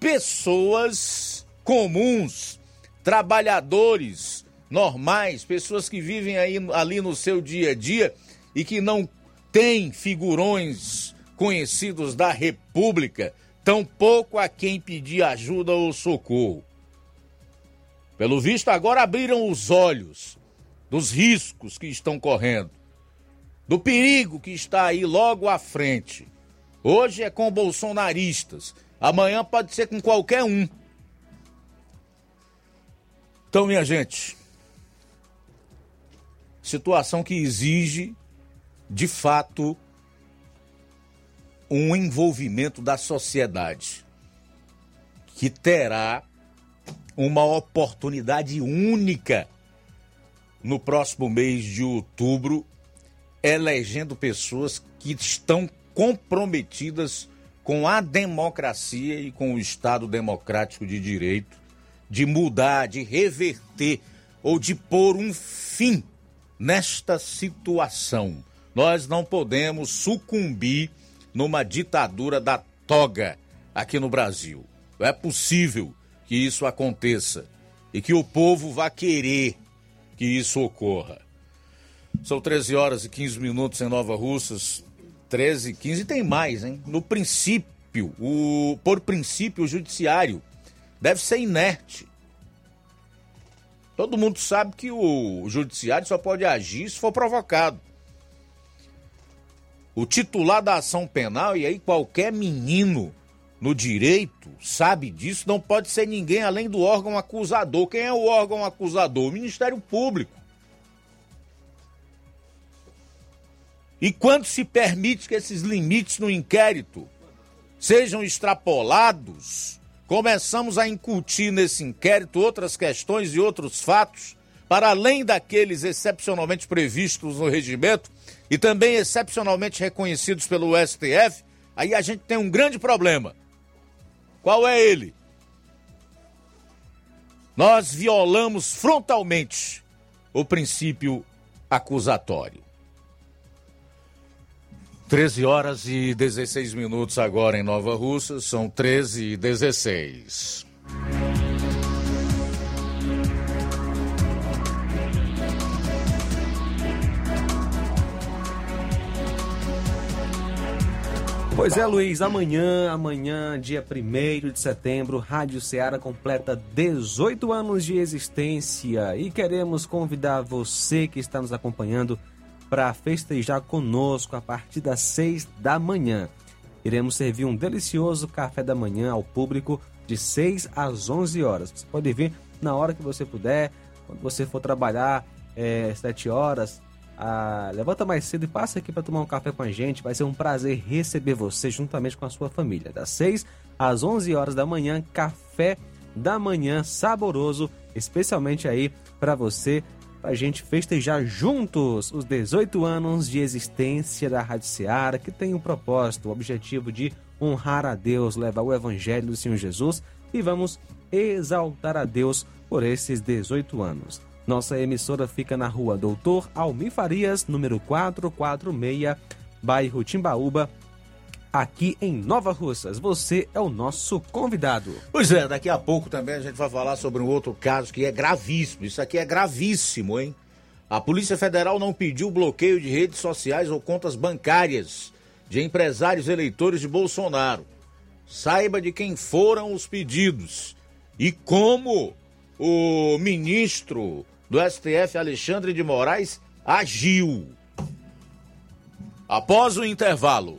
pessoas comuns, trabalhadores normais, pessoas que vivem aí, ali no seu dia a dia e que não têm figurões conhecidos da República, tampouco a quem pedir ajuda ou socorro. Pelo visto, agora abriram os olhos dos riscos que estão correndo, do perigo que está aí logo à frente. Hoje é com bolsonaristas, amanhã pode ser com qualquer um. Então, minha gente, situação que exige, de fato, um envolvimento da sociedade, que terá uma oportunidade única no próximo mês de outubro, elegendo pessoas que estão comprometidas com a democracia e com o Estado democrático de direito, de mudar, de reverter ou de pôr um fim nesta situação. Nós não podemos sucumbir numa ditadura da toga aqui no Brasil. Não é possível que isso aconteça e que o povo vá querer que isso ocorra. São treze horas e quinze minutos em Nova Russas, treze e quinze, tem mais, hein? No princípio, o, por princípio, o judiciário deve ser inerte. Todo mundo sabe que o judiciário só pode agir se for provocado. O titular da ação penal, e aí qualquer menino no direito sabe disso, não pode ser ninguém além do órgão acusador. Quem é o órgão acusador? O Ministério Público. E quando se permite que esses limites no inquérito sejam extrapolados, começamos a incutir nesse inquérito outras questões e outros fatos, para além daqueles excepcionalmente previstos no regimento e também excepcionalmente reconhecidos pelo S T F, aí a gente tem um grande problema. Qual é ele? Nós violamos frontalmente o princípio acusatório. treze horas e dezesseis minutos agora em Nova Russa, são treze e dezesseis. Pois é, Luiz, amanhã, amanhã, dia primeiro de setembro, Rádio Ceará completa dezoito anos de existência e queremos convidar você que está nos acompanhando para festejar conosco a partir das seis da manhã. Iremos servir um delicioso café da manhã ao público de seis às onze horas. Você pode vir na hora que você puder, quando você for trabalhar é, sete horas, a... levanta mais cedo e passa aqui para tomar um café com a gente. Vai ser um prazer receber você juntamente com a sua família. Das seis às onze horas da manhã, café da manhã saboroso, especialmente aí para você, pra gente festejar juntos os dezoito anos de existência da Rádio Ceará, que tem um propósito, o objetivo de honrar a Deus, levar o Evangelho do Senhor Jesus, e vamos exaltar a Deus por esses dezoito anos. Nossa emissora fica na rua Doutor Almir Farias, número quatrocentos e quarenta e seis, bairro Timbaúba, aqui em Nova Russas. Você é o nosso convidado. Pois é, daqui a pouco também a gente vai falar sobre um outro caso que é gravíssimo. Isso aqui é gravíssimo, hein? A Polícia Federal não pediu bloqueio de redes sociais ou contas bancárias de empresários eleitores de Bolsonaro. Saiba de quem foram os pedidos e como o ministro do S T F, Alexandre de Moraes, agiu. Após o intervalo.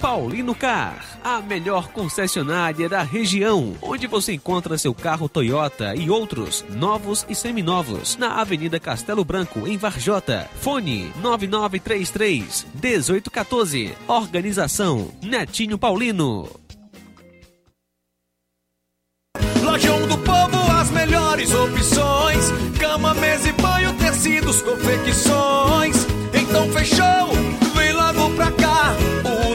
Paulino Car, a melhor concessionária da região, onde você encontra seu carro Toyota e outros novos e seminovos, na Avenida Castelo Branco, em Varjota. Fone nove nove três três um oito um quatro. Organização Netinho Paulino. Lojão do Povo, as melhores opções, cama, mesa e banho, tecidos, confecções. Então fechou, vem logo pra cá. O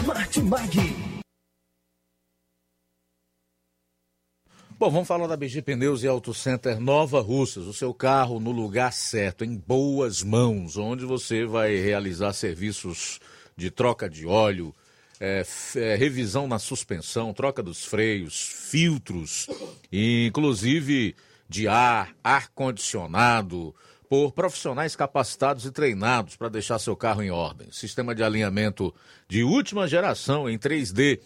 Martimag. Bom, vamos falar da B G Pneus e Auto Center Nova Russas. O seu carro no lugar certo, em boas mãos, onde você vai realizar serviços de troca de óleo, é, é, revisão na suspensão, troca dos freios, filtros, inclusive de ar, ar-condicionado, por profissionais capacitados e treinados para deixar seu carro em ordem. Sistema de alinhamento de última geração em três D.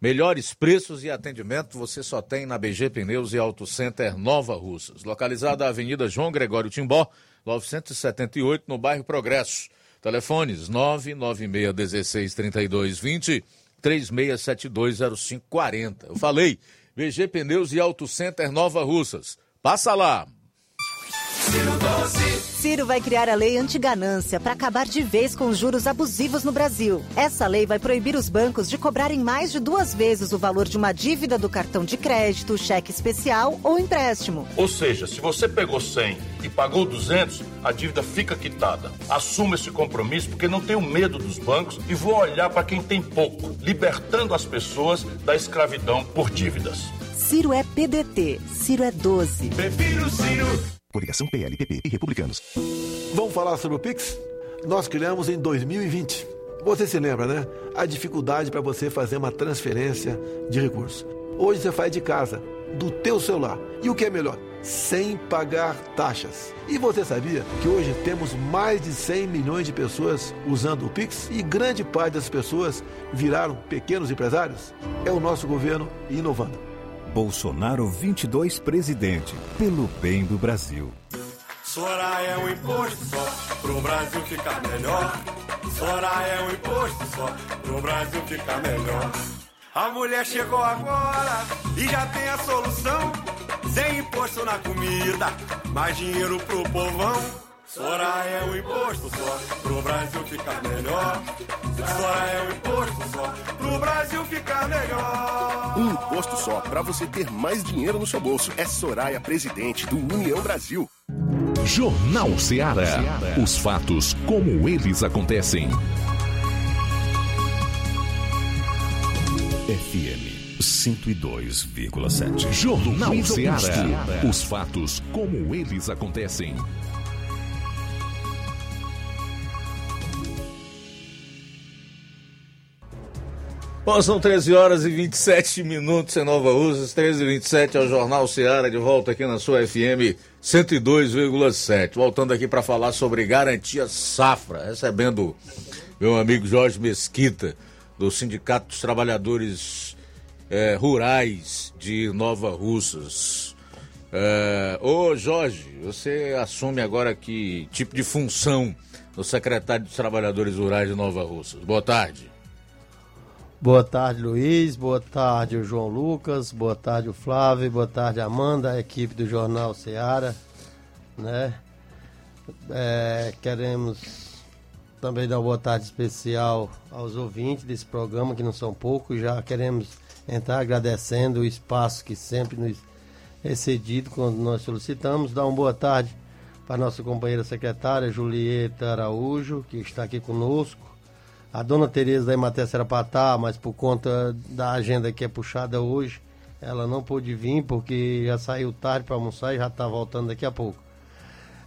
Melhores preços e atendimento você só tem na B G Pneus e Auto Center Nova Russas. Localizada na Avenida João Gregório Timbó, novecentos e setenta e oito, no bairro Progresso. Telefones nove nove seis um seis três dois dois zero, três seis sete dois zero cinco quatro zero. Eu falei, B G Pneus e Auto Center Nova Russas. Passa lá! Ciro vai criar a lei antiganância para acabar de vez com os juros abusivos no Brasil. Essa lei vai proibir os bancos de cobrarem mais de duas vezes o valor de uma dívida do cartão de crédito, cheque especial ou empréstimo. Ou seja, se você pegou cem e pagou duzentos, a dívida fica quitada. Assuma esse compromisso porque não tenho medo dos bancos e vou olhar para quem tem pouco, libertando as pessoas da escravidão por dívidas. Ciro é P D T, Ciro é doze. Prefiro Ciro. Coligação P L, P P e Republicanos. Vamos falar sobre o Pix? Nós criamos em dois mil e vinte. Você se lembra, né? A dificuldade para você fazer uma transferência de recursos. Hoje você faz de casa, do teu celular. E o que é melhor? Sem pagar taxas. E você sabia que hoje temos mais de cem milhões de pessoas usando o Pix e grande parte das pessoas viraram pequenos empresários? É o nosso governo inovando. Bolsonaro vinte e dois, presidente, pelo bem do Brasil. Sorar é um imposto só, pro Brasil ficar melhor. Sorar é um imposto só, pro Brasil ficar melhor. A mulher chegou agora e já tem a solução. Sem imposto na comida, mais dinheiro pro povão. Sorar é o imposto só, pro Brasil ficar melhor. Sorar é o imposto só, pro Brasil ficar melhor. Um imposto só, pra você ter mais dinheiro no seu bolso. É Soraya, presidente do União Brasil. Jornal Seara. Os fatos como eles acontecem. F M cento e dois vírgula sete. Jornal Seara. Os fatos como eles acontecem. Bom, são treze horas e vinte e sete minutos em Nova Russas, treze e vinte e sete é o Jornal Seara, de volta aqui na sua F M cento e dois vírgula sete. Voltando aqui para falar sobre garantia safra, recebendo meu amigo Jorge Mesquita, do Sindicato dos Trabalhadores eh, Rurais de Nova Russas. Eh, ô Jorge, você assume agora que tipo de função do secretário dos Trabalhadores Rurais de Nova Russas? Boa tarde. Boa tarde, Luiz, boa tarde, o João Lucas, boa tarde, o Flávio, boa tarde, Amanda, a equipe do Jornal Seara, né? É, queremos também dar uma boa tarde especial aos ouvintes desse programa, que não são poucos, já queremos entrar agradecendo o espaço que sempre nos é cedido quando nós solicitamos. Dar uma boa tarde para a nossa companheira secretária, Julieta Araújo, que está aqui conosco. A dona Tereza da Imaté Serapatá, mas por conta da agenda que é puxada hoje, Ela não pôde vir porque já saiu tarde para almoçar e já está voltando daqui a pouco.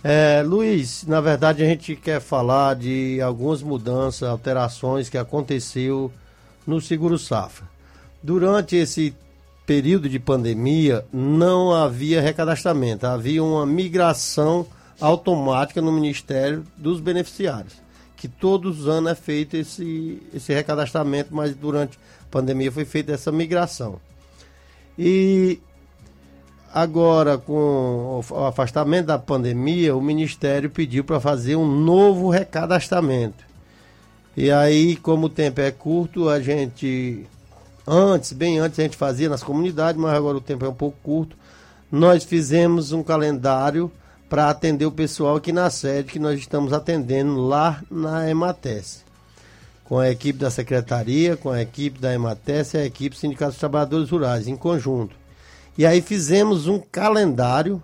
É, Luiz, na verdade a gente quer falar de algumas mudanças, alterações que aconteceu no seguro safra. Durante esse período de pandemia não havia recadastramento, havia uma migração automática no Ministério dos Beneficiários, que todos os anos é feito esse, esse recadastramento, mas durante a pandemia foi feita essa migração. E agora, com o afastamento da pandemia, o Ministério pediu para fazer um novo recadastramento. E aí, como o tempo é curto, a gente, antes, bem antes a gente fazia nas comunidades, mas agora o tempo é um pouco curto, nós fizemos um calendário para atender o pessoal aqui na sede, que nós estamos atendendo lá na Emates, com a equipe da Secretaria, com a equipe da Emates e a equipe do Sindicato dos Trabalhadores Rurais, em conjunto. E aí fizemos um calendário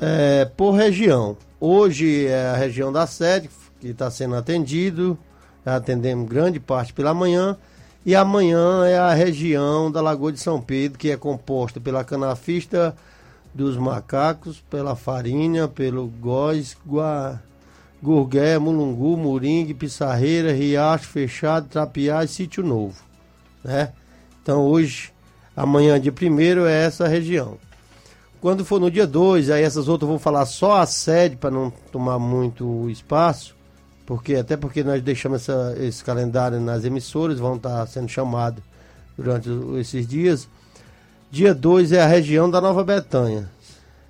é, por região. Hoje é a região da sede, que está sendo atendido, atendemos grande parte pela manhã, e amanhã é a região da Lagoa de São Pedro, que é composta pela canafista dos macacos, pela farinha, pelo góis, gua, gurgué, mulungu, moringue, pissarreira, riacho, fechado, trapiá e sítio novo, né? Então hoje... Amanhã, dia primeiro, é essa região. Quando for no dia dois, aí essas outras eu vou falar só a sede, para não tomar muito espaço, porque até porque nós deixamos essa, esse calendário nas emissoras, vão estar sendo chamados durante esses dias. Dia dois é a região da Nova Betânia.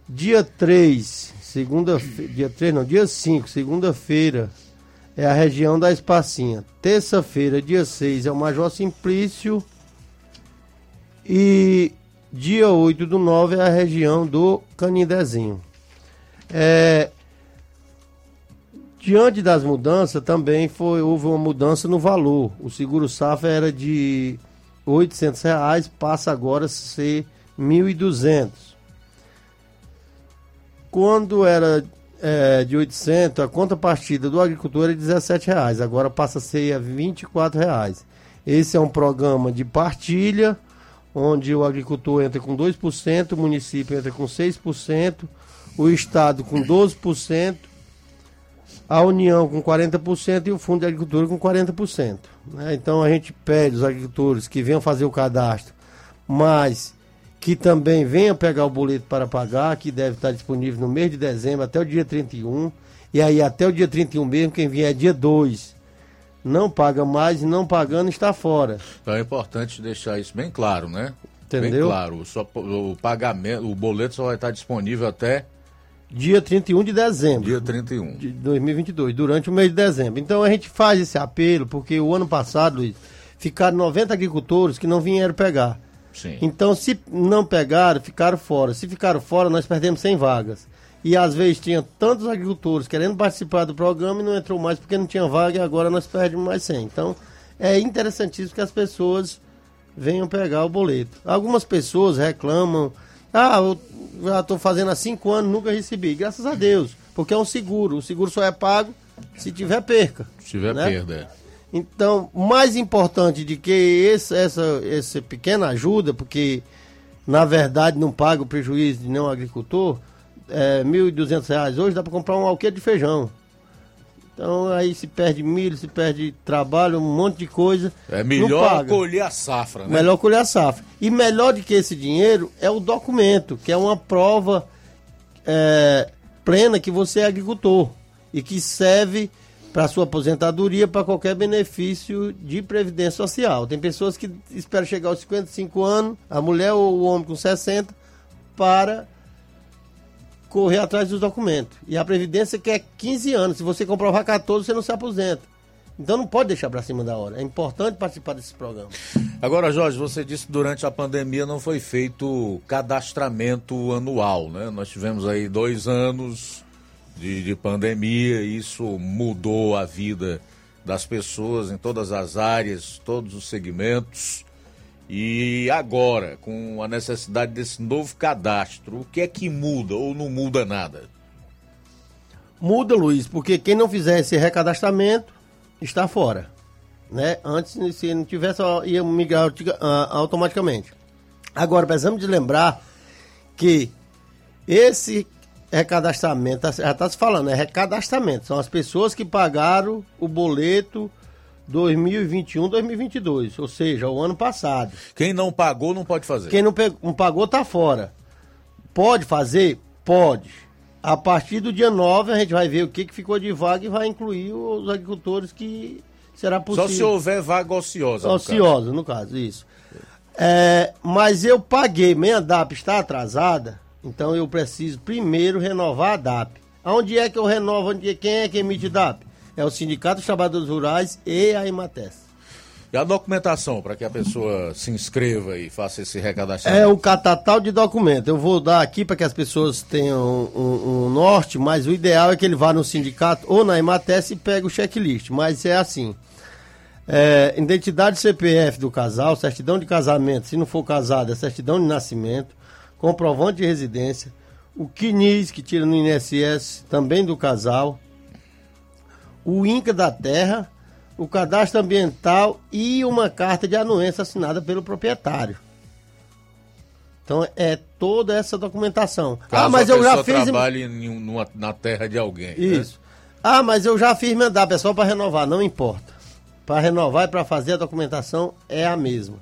Dia três, segunda-feira, dia três não, dia cinco, segunda-feira, é a região da Espacinha. Terça-feira, dia seis, é o Major Simplício. E dia oito do nove é a região do Canindezinho. É, diante das mudanças, também foi, houve uma mudança no valor. O seguro safra era de oitocentos reais, passa agora a ser mil e duzentos. Quando era é, de oitocentos, a contrapartida do agricultor era de dezessete reais, agora passa a ser a vinte e quatro reais. Esse é um programa de partilha, onde o agricultor entra com dois por cento, o município entra com seis por cento, o Estado com doze por cento, a União com quarenta por cento e o Fundo de Agricultura com quarenta por cento. Né? Então a gente pede aos agricultores que venham fazer o cadastro, mas que também venham pegar o boleto para pagar, que deve estar disponível no mês de dezembro até o dia trinta e um, e aí até o dia trinta e um mesmo, quem vier dia dois... não paga mais e não pagando está fora. Então é importante deixar isso bem claro, né? Entendeu? Bem claro, só o pagamento, o boleto só vai estar disponível até... Dia trinta e um de dezembro. Dia trinta e um. De dois mil e vinte e dois, durante o mês de dezembro. Então a gente faz esse apelo, porque o ano passado, Luiz, ficaram noventa agricultores que não vieram pegar. Sim. Então se não pegaram, ficaram fora. Se ficaram fora, nós perdemos cem vagas. E às vezes tinha tantos agricultores querendo participar do programa e não entrou mais porque não tinha vaga e agora nós perdemos mais cem. Então é interessantíssimo que as pessoas venham pegar o boleto. Algumas pessoas reclamam, ah, eu já estou fazendo há cinco anos, nunca recebi. Graças a Deus, porque é um seguro. O seguro só é pago se tiver perca. Se tiver, né? Perda. Então, mais importante do que esse, essa, essa pequena ajuda, porque na verdade não paga o prejuízo de nenhum agricultor, é, mil e duzentos reais hoje dá para comprar um alqueiro de feijão. Então aí se perde milho, se perde trabalho, um monte de coisa. É melhor colher a safra, né? Melhor colher a safra. E melhor do que esse dinheiro é o documento, que é uma prova é, plena que você é agricultor e que serve para sua aposentadoria, para qualquer benefício de previdência social. Tem pessoas que esperam chegar aos cinquenta e cinco anos, a mulher ou o homem com sessenta, para correr atrás dos documentos. E a Previdência quer quinze anos. Se você comprovar catorze, você não se aposenta. Então não pode deixar para cima da hora. É importante participar desse programa. Agora, Jorge, você disse que durante a pandemia não foi feito cadastramento anual, né? Nós tivemos aí dois anos de, de pandemia. Isso mudou a vida das pessoas em todas as áreas, todos os segmentos. E agora, com a necessidade desse novo cadastro, o que é que muda ou não muda nada? Muda, Luiz, porque quem não fizer esse recadastramento está fora, né? Antes, se não tivesse, ia migrar automaticamente. Agora, precisamos de lembrar que esse recadastramento, já está se falando, é recadastramento, são as pessoas que pagaram o boleto dois mil e vinte e um, dois mil e vinte e dois, ou seja, o ano passado. Quem não pagou não pode fazer. Quem não, pegou, não pagou está fora. Pode fazer? Pode. A partir do dia nove a gente vai ver o que, que ficou de vaga e vai incluir os agricultores que será possível. Só se houver vaga ociosa. Ociosa, no caso, no caso isso. É, mas eu paguei, minha D A P está atrasada, então eu preciso primeiro renovar a D A P. Aonde é que eu renovo? Onde, quem é que emite D A P? É o Sindicato dos Trabalhadores Rurais e a Imates. E a documentação, para que a pessoa se inscreva e faça esse recadastramento? É o catatal de documento. Eu vou dar aqui para que as pessoas tenham um, um norte, mas o ideal é que ele vá no sindicato ou na Imates e pegue o checklist. Mas é assim, é, identidade C P F do casal, certidão de casamento, se não for casado, é certidão de nascimento, comprovante de residência, o Q N I S, que tira no I N S S, também do casal, o INCA da terra, o cadastro ambiental e uma carta de anuência assinada pelo proprietário. Então é toda essa documentação. Caso ah, mas a eu já fiz. Trabalhe em uma, na terra de alguém. Isso. Né? Ah, mas eu já fiz mandar, pessoal, para renovar, não importa. Para renovar e para fazer a documentação é a mesma.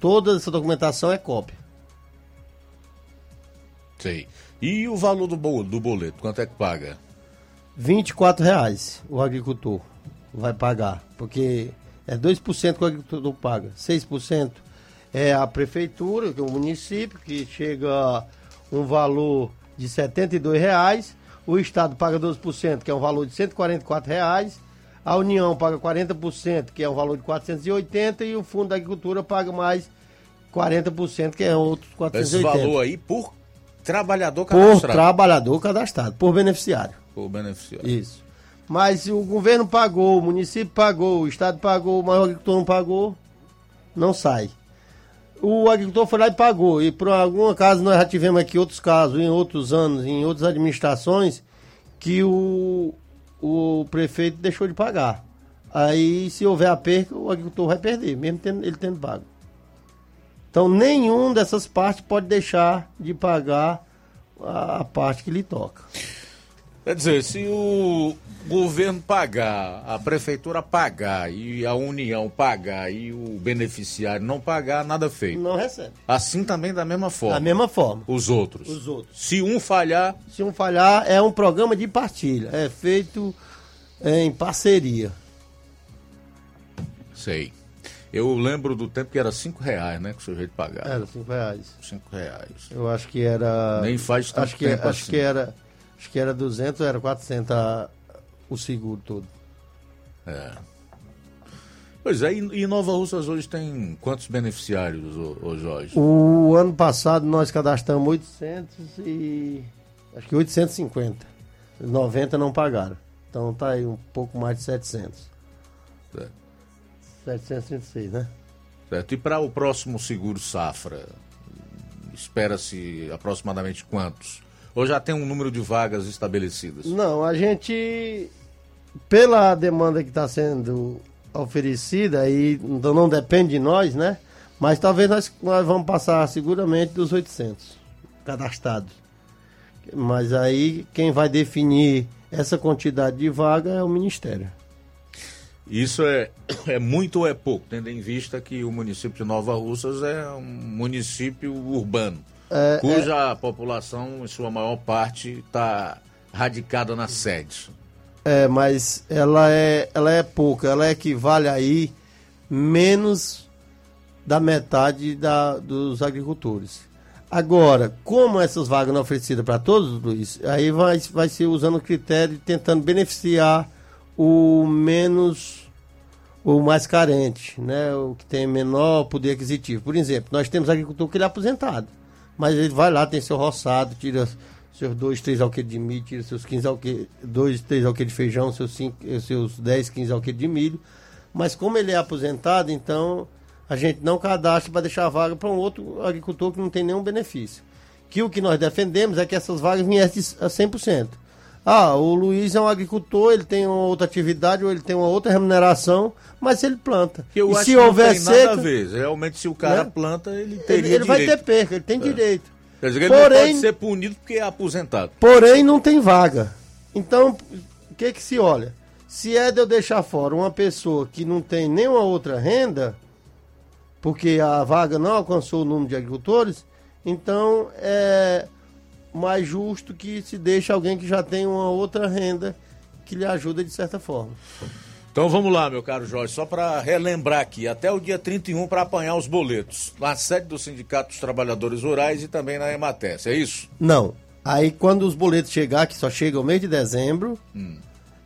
Toda essa documentação é cópia. Sei. E o valor do boleto, quanto é que paga? vinte e quatro reais o agricultor vai pagar, porque é dois por cento que o agricultor paga, seis por cento é a prefeitura, que é o município, que chega a um valor de setenta e dois reais, o Estado paga doze por cento, que é um valor de cento e quarenta e quatro reais, a União paga quarenta por cento, que é um valor de quatrocentos e oitenta reais, e o Fundo da Agricultura paga mais quarenta por cento, que é outros quatrocentos e oitenta reais. Esse valor aí por trabalhador cadastrado? Por trabalhador cadastrado, por beneficiário. Por beneficiário. Isso. Mas o governo pagou, o município pagou, o Estado pagou, o agricultor não pagou, não sai. O agricultor foi lá e pagou. E por algum acaso nós já tivemos aqui outros casos, em outros anos, em outras administrações, que o, o prefeito deixou de pagar. Aí se houver a perca, o agricultor vai perder, mesmo tendo, ele tendo pago. Então nenhum dessas partes pode deixar de pagar a, a parte que lhe toca. Quer dizer, se o governo pagar, a prefeitura pagar e a União pagar e o beneficiário não pagar, nada feito. Não recebe. Assim também da mesma forma. Da mesma forma. Os outros. Os outros. Se um falhar... Se um falhar, é um programa de partilha. É feito em parceria. Sei. Eu lembro do tempo que era cinco reais, né, que o sujeito pagava. Era cinco reais. cinco reais. Eu acho que era... Nem faz tanto acho que, tempo acho assim. Acho que era... Acho que era duzentos, era quatrocentos a, o seguro todo. É. Pois é, e, e Nova Russas hoje tem quantos beneficiários, ô, ô Jorge? O ano passado nós cadastramos oitocentos e... Acho que oitocentos e cinquenta. noventa não pagaram. Então tá aí um pouco mais de setecentos. Certo. setecentos e trinta e seis, né? Certo. E para o próximo seguro safra, espera-se aproximadamente quantos? Ou já tem um número de vagas estabelecidas? Não, a gente, pela demanda que está sendo oferecida, e então não depende de nós, né? Mas talvez nós, nós vamos passar seguramente dos oitocentos cadastrados. Mas aí quem vai definir essa quantidade de vaga é o Ministério. Isso é, é muito ou é pouco, tendo em vista que o município de Nova Russas é um município urbano. É, cuja é, população, em sua maior parte, está radicada na sede. É, mas ela é, ela é pouca, ela equivale aí menos da metade da, dos agricultores. Agora, como essas vagas não oferecidas para todos, Luiz, aí vai, vai se usando o critério tentando beneficiar o menos, o mais carente, né? O que tem menor poder aquisitivo. Por exemplo, nós temos agricultor que ele é aposentado. Mas ele vai lá, tem seu roçado, tira seus dois, três alqueires de milho, tira seus quinze alqueires, dois, três alqueires de feijão, seus, cinco, seus dez, quinze alqueires de milho. Mas como ele é aposentado, então a gente não cadastra para deixar a vaga para um outro agricultor que não tem nenhum benefício. Que o que nós defendemos é que essas vagas viessem a cem por cento. Ah, o Luiz é um agricultor, ele tem uma outra atividade ou ele tem uma outra remuneração, mas ele planta. Eu e acho se que houver não tem seca, nada a ver. Realmente, se o cara né? planta, ele teria ele, ele direito. Ele vai ter perca, ele tem é. direito. Quer dizer, porém, ele não pode ser punido porque é aposentado. Porém, não tem vaga. Então, o que que se olha? Se é de eu deixar fora uma pessoa que não tem nenhuma outra renda, porque a vaga não alcançou o número de agricultores, então é mais justo que se deixe alguém que já tem uma outra renda que lhe ajuda de certa forma. Então vamos lá, meu caro Jorge, só para relembrar aqui, até o dia trinta e um para apanhar os boletos, na sede do Sindicato dos Trabalhadores Rurais e também na Emates, é isso? Não, aí quando os boletos chegar, que só chega o mês de dezembro, hum.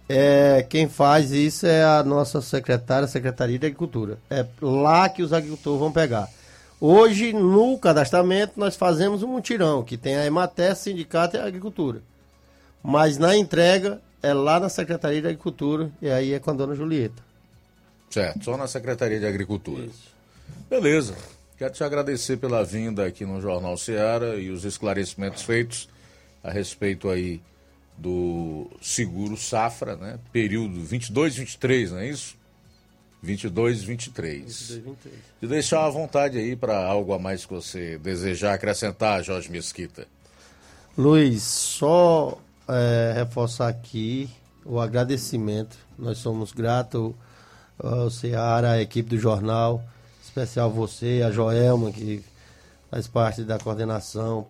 é, quem faz isso é a nossa secretária, Secretaria de Agricultura, é lá que os agricultores vão pegar. Hoje, no cadastramento, nós fazemos um mutirão, que tem a Emates, Sindicato e Agricultura. Mas na entrega, é lá na Secretaria de Agricultura, e aí é com a dona Julieta. Certo, só na Secretaria de Agricultura. Isso. Beleza. Quero te agradecer pela vinda aqui no Jornal Seara e os esclarecimentos feitos a respeito aí do seguro safra, né? Período vinte e dois, vinte e três, não é isso? vinte e dois, vinte e três. E deixar à vontade aí para algo a mais que você desejar acrescentar, Jorge Mesquita. Luiz, só é, reforçar aqui o agradecimento. Nós somos gratos ao Seara, à equipe do jornal, em especial você, a Joelma, que faz parte da coordenação,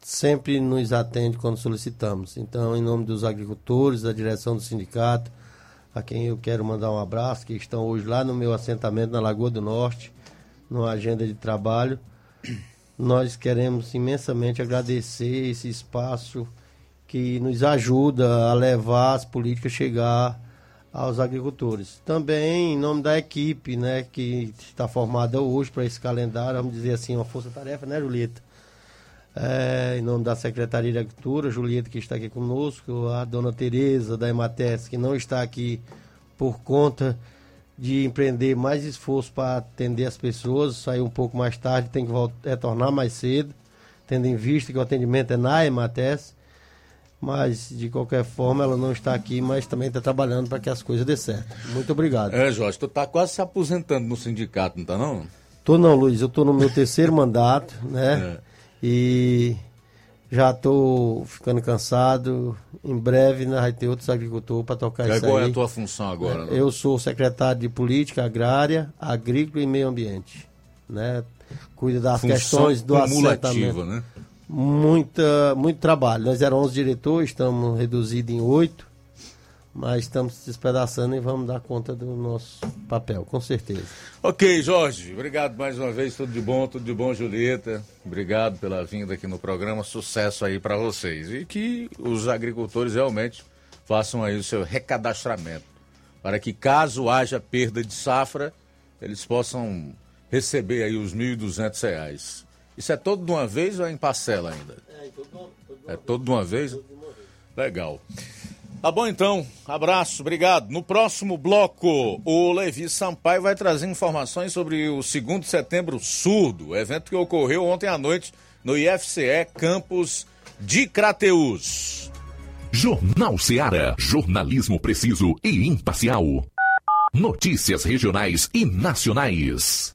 sempre nos atende quando solicitamos. Então, em nome dos agricultores, da direção do sindicato, a quem eu quero mandar um abraço, que estão hoje lá no meu assentamento na Lagoa do Norte, numa agenda de trabalho. Nós queremos imensamente agradecer esse espaço que nos ajuda a levar as políticas a chegar aos agricultores. Também, em nome da equipe, né, que está formada hoje para esse calendário, vamos dizer assim, uma força-tarefa, né, Julieta? É, em nome da Secretaria de Agricultura, Julieta, que está aqui conosco, a dona Tereza da Emates, que não está aqui por conta de empreender mais esforço para atender as pessoas, saiu um pouco mais tarde, tem que voltar, retornar mais cedo, tendo em vista que o atendimento é na Emates, mas de qualquer forma ela não está aqui, mas também está trabalhando para que as coisas dê certo. Muito obrigado. É, Jorge, tu está quase se aposentando no sindicato, não está não? Estou não, Luiz, eu estou no meu terceiro mandato, né? É. E já estou ficando cansado. Em breve, né, vai ter outros agricultores para tocar isso aí. Qual é a tua função agora? Né? Eu sou secretário de Política Agrária, Agrícola e Meio Ambiente. Né? Cuido das função questões do assentamento. Né? Muita, muito trabalho. Nós éramos onze diretores, estamos reduzidos em oito, mas estamos se despedaçando e vamos dar conta do nosso papel, com certeza. Ok, Jorge, obrigado mais uma vez, tudo de bom, tudo de bom, Julieta. Obrigado pela vinda aqui no programa, sucesso aí para vocês. E que os agricultores realmente façam aí o seu recadastramento, para que caso haja perda de safra, eles possam receber aí os mil e duzentos reais. Isso é todo de uma vez ou é em parcela ainda? É, todo de uma, todo de uma, é todo de uma vez? Todo de uma vez. Legal. Tá bom, então. Abraço, obrigado. No próximo bloco, o Levi Sampaio vai trazer informações sobre o segundo de setembro surdo, evento que ocorreu ontem à noite no I F C E, campus de Crateús. Jornal Seara, jornalismo preciso e imparcial. Notícias regionais e nacionais.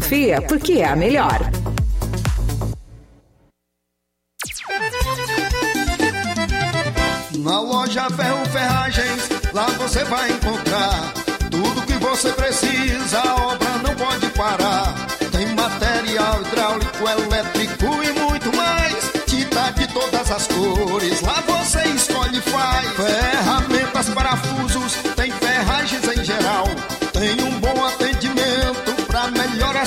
Confia, porque é a melhor. loja Ferro Ferragens, lá você vai encontrar tudo que você precisa, a obra não pode parar. Tem material hidráulico, elétrico e muito mais, tinta de todas as cores, lá você escolhe e faz. Ferramentas, parafusos, tem ferragens em geral, tem um bom atendimento pra melhorar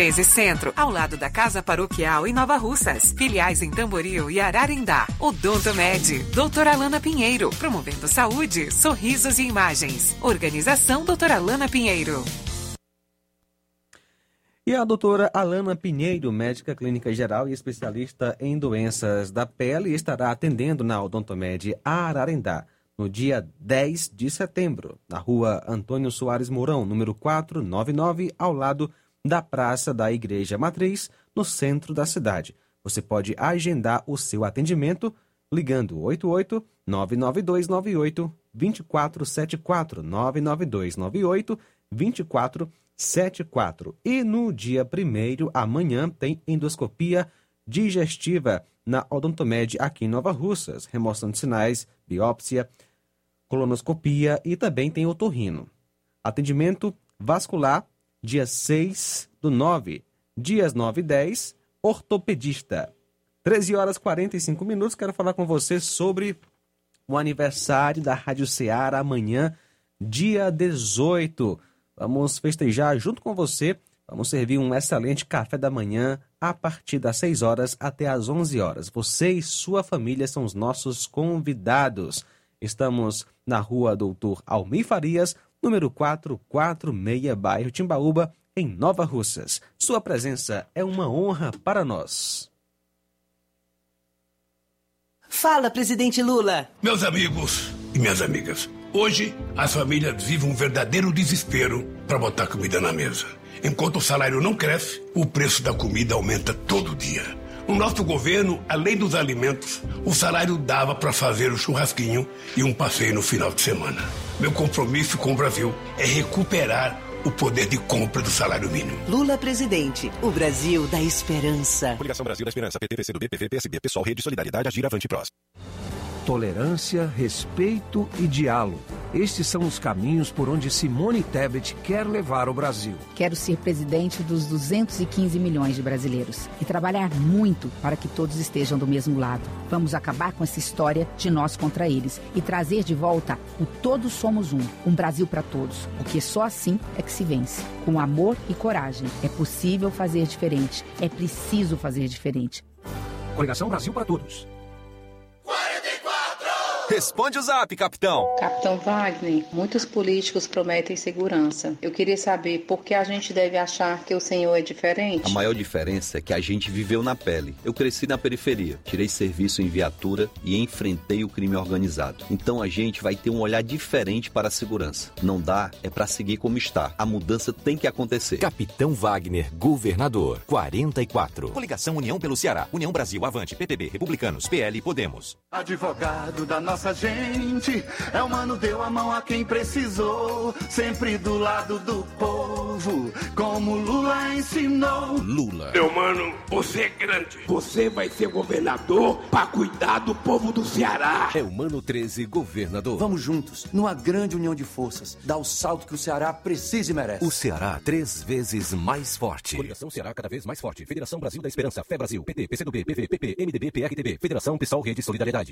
Centro, ao lado da Casa Paroquial em Nova Russas, filiais em Tamboril e Ararindá. Odontomed, doutora Alana Pinheiro, promovendo saúde, sorrisos e imagens. Organização doutora Alana Pinheiro. E a doutora Alana Pinheiro, médica clínica geral e especialista em doenças da pele, estará atendendo na Odontomed Ararindá, no dia dez de setembro, na rua Antônio Soares Mourão, número quatrocentos e noventa e nove, ao lado da Praça da Igreja Matriz, no centro da cidade. Você pode agendar o seu atendimento ligando oito oito nove nove dois nove oito dois quatro sete quatro, nove nove dois nove oito dois quatro sete quatro. E no dia primeiro, amanhã, tem endoscopia digestiva na Odontomed aqui em Nova Russas, remoção de sinais, biópsia, colonoscopia e também tem otorrino. Atendimento vascular dia seis do nove, dias nove e dez, ortopedista. treze horas e quarenta e cinco minutos, quero falar com você sobre o aniversário da Rádio Ceará amanhã, dia dezoito. Vamos festejar junto com você, vamos servir um excelente café da manhã a partir das seis horas até as onze horas. Você e sua família são os nossos convidados. Estamos na rua Doutor Almir Farias, número quatrocentos e quarenta e seis, bairro Timbaúba, em Nova Russas. Sua presença é uma honra para nós. Fala, presidente Lula. Meus amigos e minhas amigas, hoje as famílias vivem um verdadeiro desespero para botar comida na mesa. Enquanto o salário não cresce, o preço da comida aumenta todo dia. No nosso governo, além dos alimentos, o salário dava para fazer um churrasquinho e um passeio no final de semana. Meu compromisso com o Brasil é recuperar o poder de compra do salário mínimo. Lula presidente, o Brasil da esperança. Coligação Brasil da Esperança, P T, P C do B, P V, P S B, Pessoal, Rede Solidariedade, Agir, Avante, Prós. Tolerância, respeito e diálogo. Estes são os caminhos por onde Simone Tebet quer levar o Brasil. Quero ser presidente dos duzentos e quinze milhões de brasileiros e trabalhar muito para que todos estejam do mesmo lado. Vamos acabar com essa história de nós contra eles e trazer de volta o todos somos um, um Brasil para todos, porque só assim é que se vence. Com amor e coragem, é possível fazer diferente, é preciso fazer diferente. Coligação Brasil para Todos. Responde o zap, capitão. Capitão Wagner, muitos políticos prometem segurança. Eu queria saber por que a gente deve achar que o senhor é diferente? A maior diferença é que a gente viveu na pele. Eu cresci na periferia, tirei serviço em viatura e enfrentei o crime organizado. Então a gente vai ter um olhar diferente para a segurança. Não dá, é para seguir como está. A mudança tem que acontecer. Capitão Wagner, governador, quarenta e quatro. Coligação União pelo Ceará, União Brasil, Avante, P T B, Republicanos, P L e Podemos. Advogado da nossa Nossa gente, é humano, deu a mão a quem precisou, sempre do lado do povo, como Lula ensinou. Lula. Meu mano, você é grande. Você vai ser governador pra cuidar do povo do Ceará. É humano treze, governador. Vamos juntos, numa grande união de forças, dar o salto que o Ceará precisa e merece. O Ceará, três vezes mais forte. Coligação Ceará, cada vez mais forte. Federação Brasil da Esperança, Fé Brasil, P T, P C do B, P V, P P, M D B, P R T B, Federação Pessoal, Rede Solidariedade.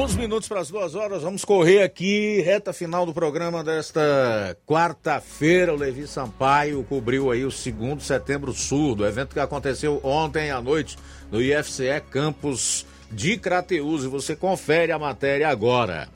onze minutos para as duas horas, vamos correr aqui, reta final do programa desta quarta-feira. O Levi Sampaio cobriu aí o segundo Setembro Surdo, evento que aconteceu ontem à noite no I F C E Campus de Crateús, e você confere a matéria agora.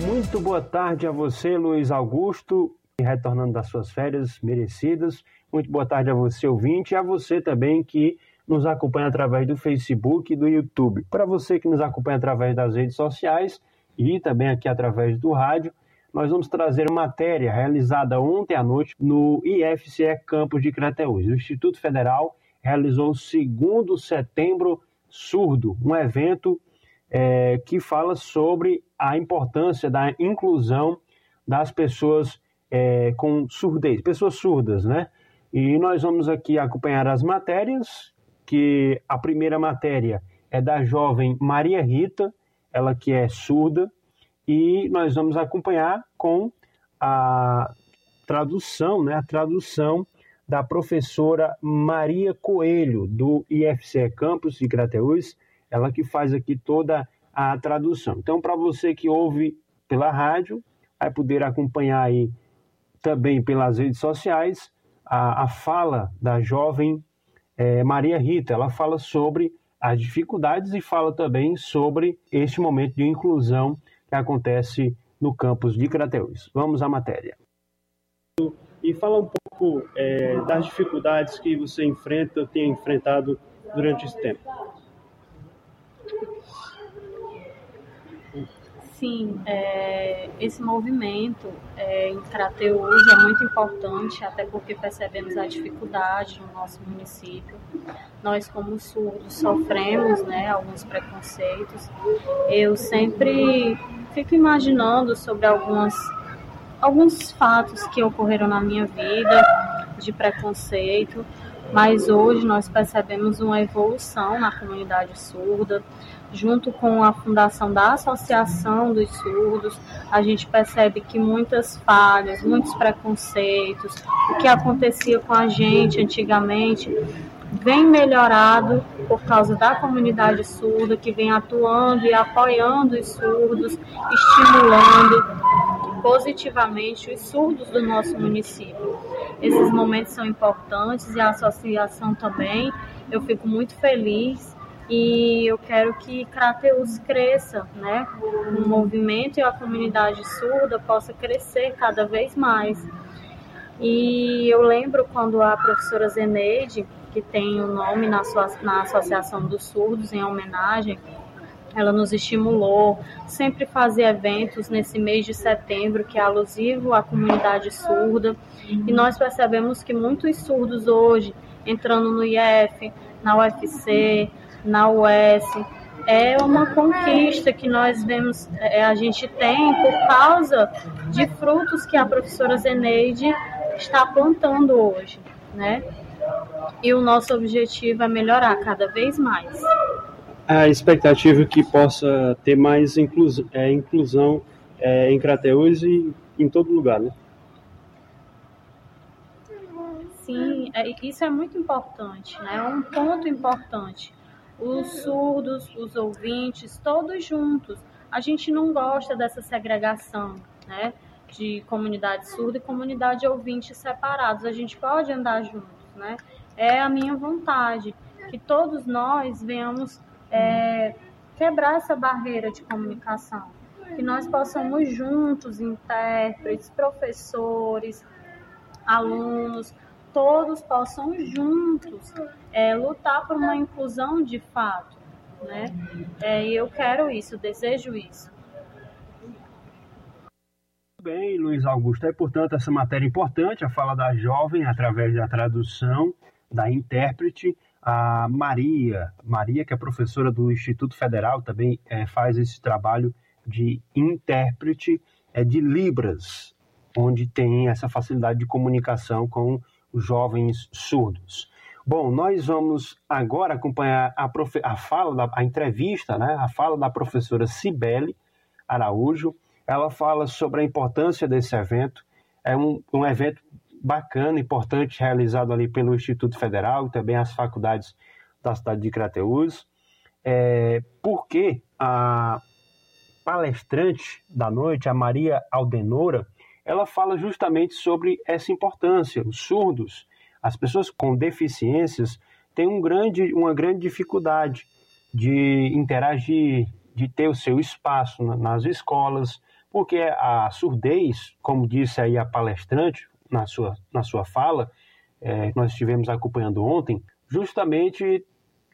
Muito boa tarde a você, Luiz Augusto, retornando das suas férias merecidas. Muito boa tarde a você, ouvinte, e a você também que nos acompanha através do Facebook e do YouTube. Para você que nos acompanha através das redes sociais e também aqui através do rádio, nós vamos trazer uma matéria realizada ontem à noite no I F C E Campus de Crateús. O Instituto Federal realizou o segundo Setembro Surdo, um evento é, que fala sobre a importância da inclusão das pessoas é, com surdez, pessoas surdas, né? E nós vamos aqui acompanhar as matérias, que a primeira matéria é da jovem Maria Rita, ela que é surda, e nós vamos acompanhar com a tradução, né? A tradução da professora Maria Coelho, do I F C E Campus de Crateús, ela que faz aqui toda a tradução. Então, para você que ouve pela rádio, vai poder acompanhar aí também pelas redes sociais a, a fala da jovem é, Maria Rita. Ela fala sobre as dificuldades e fala também sobre este momento de inclusão que acontece no campus de Crateús. Vamos à matéria. E fala um pouco é, das dificuldades que você enfrenta, tem enfrentado durante esse tempo. Sim, é, esse movimento é, em Crateús é muito importante, até porque percebemos a dificuldade no nosso município. Nós, como surdos, sofremos, né, alguns preconceitos. Eu sempre fico imaginando sobre algumas... alguns fatos que ocorreram na minha vida de preconceito, mas hoje nós percebemos uma evolução na comunidade surda. Junto com a fundação da Associação dos Surdos, a gente percebe que muitas falhas, muitos preconceitos, o que acontecia com a gente antigamente, vem melhorado por causa da comunidade surda, que vem atuando e apoiando os surdos, estimulando positivamente os surdos do nosso município. Esses momentos são importantes e a associação também. Eu fico muito feliz e eu quero que Crateús cresça, né? O movimento e a comunidade surda possa crescer cada vez mais. E eu lembro quando a professora Zeneide, que tem o nome na, sua, na Associação dos Surdos, em homenagem, ela nos estimulou, sempre fazer eventos nesse mês de setembro, que é alusivo à comunidade surda. E nós percebemos que muitos surdos hoje, entrando no I F, na U F C, na U S, é uma conquista que nós vemos, é, a gente tem por causa de frutos que a professora Zeneide está plantando hoje, né? E o nosso objetivo é melhorar cada vez mais. A expectativa é que possa ter mais inclusão, é, inclusão é, em Crateús e em todo lugar, né? Sim, é, isso é muito importante, né? É um ponto importante. Os surdos, os ouvintes, todos juntos. A gente não gosta dessa segregação, né? De comunidade surda e comunidade ouvinte separados. A gente pode andar juntos, né? É a minha vontade que todos nós venhamos é, quebrar essa barreira de comunicação, que nós possamos juntos, intérpretes, professores, alunos, todos possam juntos é, lutar por uma inclusão de fato, né? É, e eu quero isso, desejo isso. Muito bem, Luiz Augusto. É, portanto, essa matéria importante, a fala da jovem através da tradução da intérprete, a Maria, Maria que é professora do Instituto Federal, também é, faz esse trabalho de intérprete é, de Libras, onde tem essa facilidade de comunicação com os jovens surdos. Bom, nós vamos agora acompanhar a, profe- a fala, da, a entrevista, né? A fala da professora Cibele Araújo. Ela fala sobre a importância desse evento. É um, um evento bacana, importante, realizado ali pelo Instituto Federal e também as faculdades da cidade de Crateús, é, porque a palestrante da noite, a Maria Aldenora, ela fala justamente sobre essa importância. Os surdos, as pessoas com deficiências, têm um grande, uma grande dificuldade de interagir, de ter o seu espaço nas escolas, porque a surdez, como disse aí a palestrante na sua, na sua fala, é, nós estivemos acompanhando ontem, justamente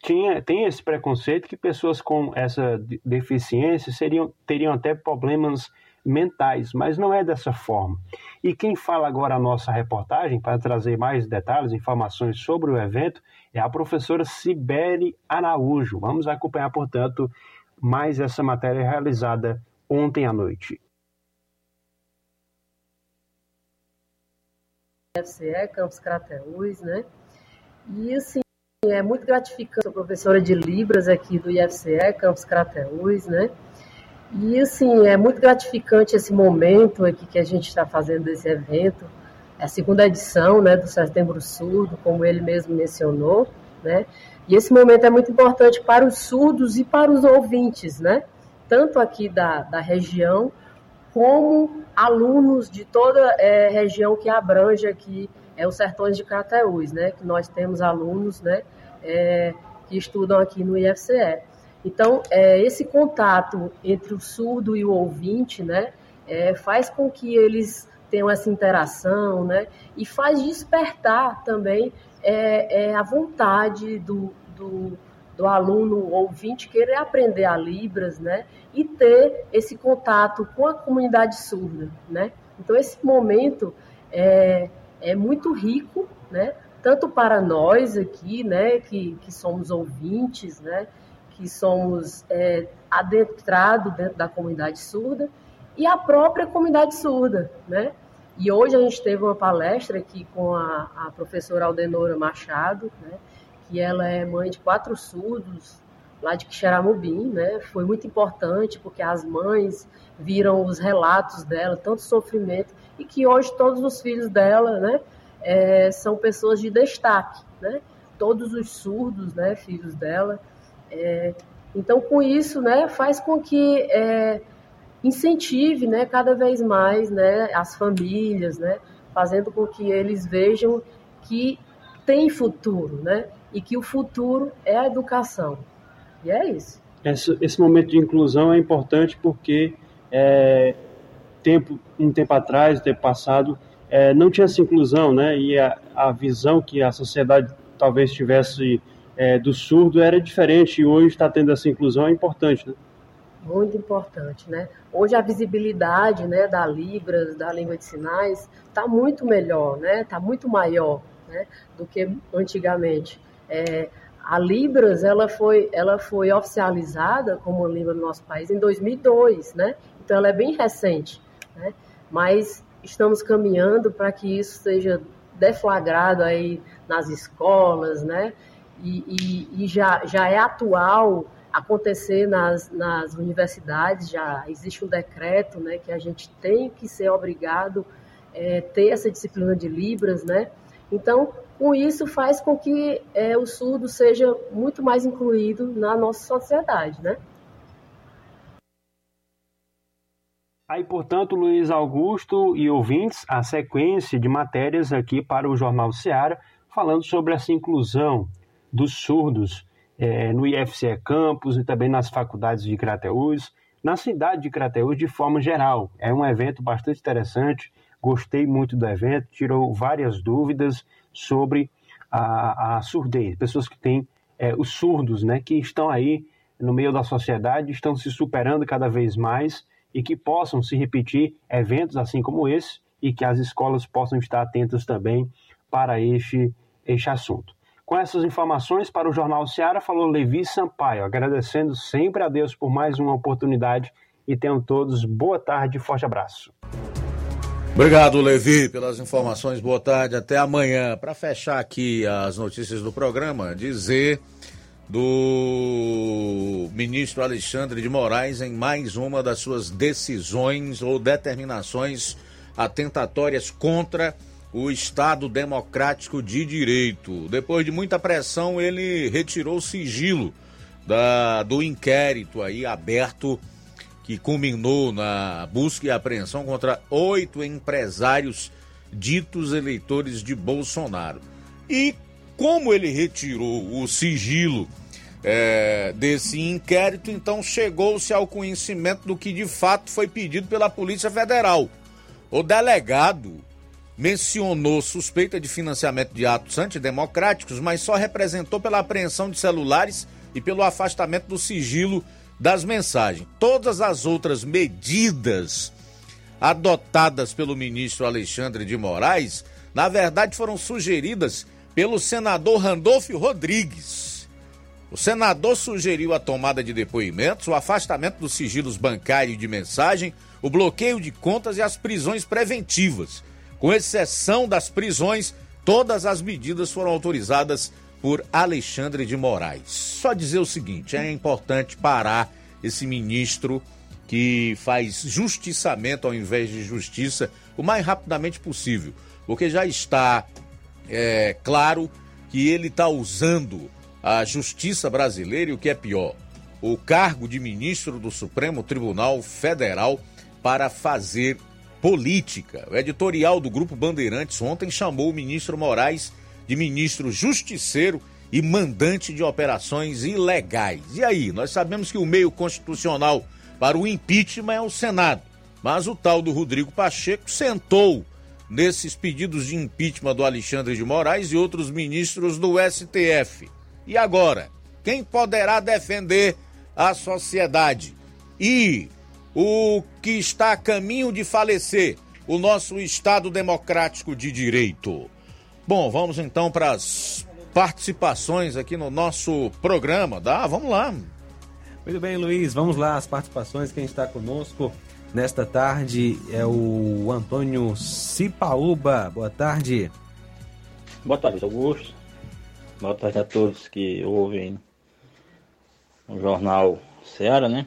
tinha, tem esse preconceito que pessoas com essa deficiência seriam, teriam até problemas mentais, mas não é dessa forma. E quem fala agora a nossa reportagem, para trazer mais detalhes, informações sobre o evento, é a professora Cibele Araújo. Vamos acompanhar, portanto, mais essa matéria realizada ontem à noite. I F C E, Campus Crateús, né? E, assim, é muito gratificante. Sou professora de Libras aqui do I F C E, Campus Crateús, né? E, assim, é muito gratificante esse momento aqui que a gente está fazendo esse evento. É a segunda edição, né, do Setembro Surdo, como ele mesmo mencionou, né? E esse momento é muito importante para os surdos e para os ouvintes, né? Tanto aqui da, da região, como alunos de toda a é, região que abrange aqui é, os sertões de Crateús, né? Que nós temos alunos, né, é, que estudam aqui no I F C E. Então, é, esse contato entre o surdo e o ouvinte, né, é, faz com que eles tenham essa interação, né, e faz despertar também é, é, a vontade do, do, do aluno ouvinte querer aprender a Libras, né, e ter esse contato com a comunidade surda, né. Então, esse momento é, é muito rico, né, tanto para nós aqui, né, que, que somos ouvintes, né, que somos é, adentrados dentro da comunidade surda e a própria comunidade surda, né? E hoje a gente teve uma palestra aqui com a, a professora Aldenora Machado, né? Que ela é mãe de quatro surdos lá de Quixeramobim, né? Foi muito importante porque as mães viram os relatos dela, tanto sofrimento, e que hoje todos os filhos dela, né, é, são pessoas de destaque, né? Todos os surdos, né, filhos dela. É, então, com isso, né, faz com que é, incentive, né, cada vez mais, né, as famílias, né, fazendo com que eles vejam que tem futuro, né, e que o futuro é a educação. E é isso. Esse, esse momento de inclusão é importante porque é, tempo, um tempo atrás, um tempo passado, é, não tinha essa inclusão, né? E a, a visão que a sociedade talvez tivesse é, do surdo era diferente, e hoje está tendo essa inclusão, é importante, né? Muito importante, né? Hoje a visibilidade, né, da Libras, da língua de sinais, está muito melhor, né? Está muito maior, né, do que antigamente. É, a Libras, ela foi, ela foi oficializada como uma língua do nosso país em dois mil e dois, né? Então ela é bem recente, né? Mas estamos caminhando para que isso seja deflagrado aí nas escolas, né? E, e, e já, já é atual acontecer nas, nas universidades, já existe um decreto, né, que a gente tem que ser obrigado a é, ter essa disciplina de Libras, né? Então, com isso faz com que é, o surdo seja muito mais incluído na nossa sociedade, né? Aí, portanto, Luiz Augusto e ouvintes, a sequência de matérias aqui para o Jornal Seara, falando sobre essa inclusão dos surdos É, no I F C E Campus e também nas faculdades de Crateús, na cidade de Crateús de forma geral. É um evento bastante interessante, gostei muito do evento, tirou várias dúvidas sobre a, a surdez, pessoas que têm é, os surdos, né, que estão aí no meio da sociedade, estão se superando cada vez mais e que possam se repetir eventos assim como esse e que as escolas possam estar atentas também para este, este assunto. Com essas informações para o Jornal Seara, falou Levi Sampaio, agradecendo sempre a Deus por mais uma oportunidade e tenham todos boa tarde e forte abraço. Obrigado, Levi, pelas informações, boa tarde, até amanhã. Para fechar aqui as notícias do programa, dizer do ministro Alexandre de Moraes em mais uma das suas decisões ou determinações atentatórias contra o Estado Democrático de Direito. Depois de muita pressão, ele retirou o sigilo da, do inquérito aí aberto que culminou na busca e apreensão contra oito empresários ditos eleitores de Bolsonaro. E como ele retirou o sigilo é, desse inquérito, então chegou-se ao conhecimento do que de fato foi pedido pela Polícia Federal. O delegado mencionou suspeita de financiamento de atos antidemocráticos, mas só representou pela apreensão de celulares e pelo afastamento do sigilo das mensagens. Todas as outras medidas adotadas pelo ministro Alexandre de Moraes, na verdade, foram sugeridas pelo senador Randolfe Rodrigues. O senador sugeriu a tomada de depoimentos, o afastamento dos sigilos bancário e de mensagem, o bloqueio de contas e as prisões preventivas. Com exceção das prisões, todas as medidas foram autorizadas por Alexandre de Moraes. Só dizer o seguinte, é importante parar esse ministro que faz justiçamento ao invés de justiça o mais rapidamente possível, porque já está é, claro que ele está usando a justiça brasileira e o que é pior, o cargo de ministro do Supremo Tribunal Federal para fazer política. O editorial do Grupo Bandeirantes ontem chamou o ministro Moraes de ministro justiceiro e mandante de operações ilegais. E aí, nós sabemos que o meio constitucional para o impeachment é o Senado, mas o tal do Rodrigo Pacheco sentou nesses pedidos de impeachment do Alexandre de Moraes e outros ministros do S T F. E agora, quem poderá defender a sociedade? E o que está a caminho de falecer, o nosso Estado Democrático de Direito. Bom, vamos então para as participações aqui no nosso programa. Dá? Vamos lá. Muito bem, Luiz. Vamos lá, as participações. Quem está conosco nesta tarde é o Antônio Cipaúba. Boa tarde. Boa tarde, Augusto. Boa tarde a todos que ouvem o Jornal Seara, né?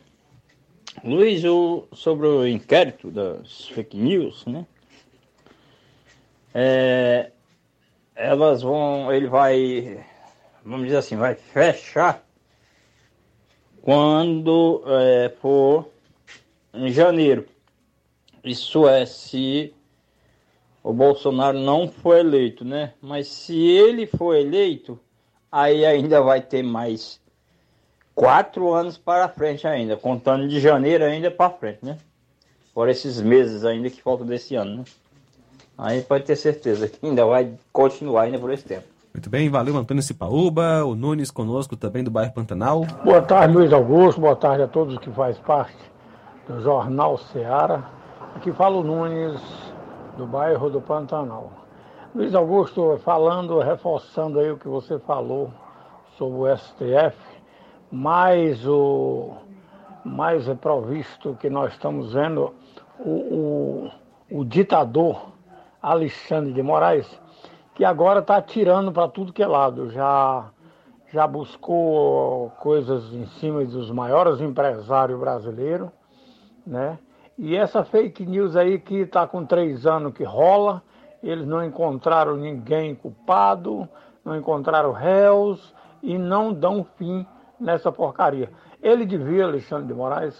Luiz, o, sobre o inquérito das fake news, né? É, elas vão, ele vai, vamos dizer assim, vai fechar quando é, for em janeiro. Isso é se o Bolsonaro não for eleito, né? Mas se ele for eleito, aí ainda vai ter mais quatro anos para frente ainda, contando de janeiro ainda para frente, né? Fora esses meses ainda que faltam desse ano, né? Aí pode ter certeza que ainda vai continuar ainda por esse tempo. Muito bem, valeu, Antônio Cipaúba, o Nunes conosco também do bairro Pantanal. Boa tarde, Luiz Augusto, boa tarde a todos que fazem parte do Jornal Seara. Aqui fala o Nunes do bairro do Pantanal. Luiz Augusto, falando, reforçando aí o que você falou sobre o S T F, mais o mais é provisto que nós estamos vendo, o, o, o ditador Alexandre de Moraes, que agora está atirando para tudo que é lado, já, já buscou coisas em cima dos maiores empresários brasileiros, né? E essa fake news aí que está com três anos que rola, eles não encontraram ninguém culpado, não encontraram réus e não dão fim nessa porcaria. Ele devia, Alexandre de Moraes,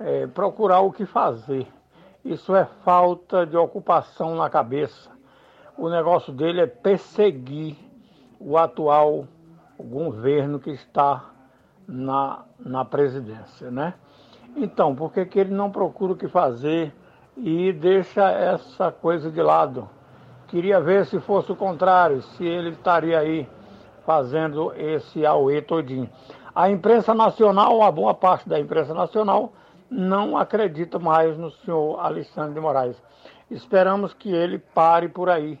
é, procurar o que fazer. Isso é falta de ocupação na cabeça. O negócio dele é perseguir o atual governo que está na, na presidência, né? Então, por que que ele não procura o que fazer e deixa essa coisa de lado? Queria ver se fosse o contrário, se ele estaria aí fazendo esse auê todinho. A imprensa nacional, a boa parte da imprensa nacional, não acredita mais no senhor Alexandre de Moraes. Esperamos que ele pare por aí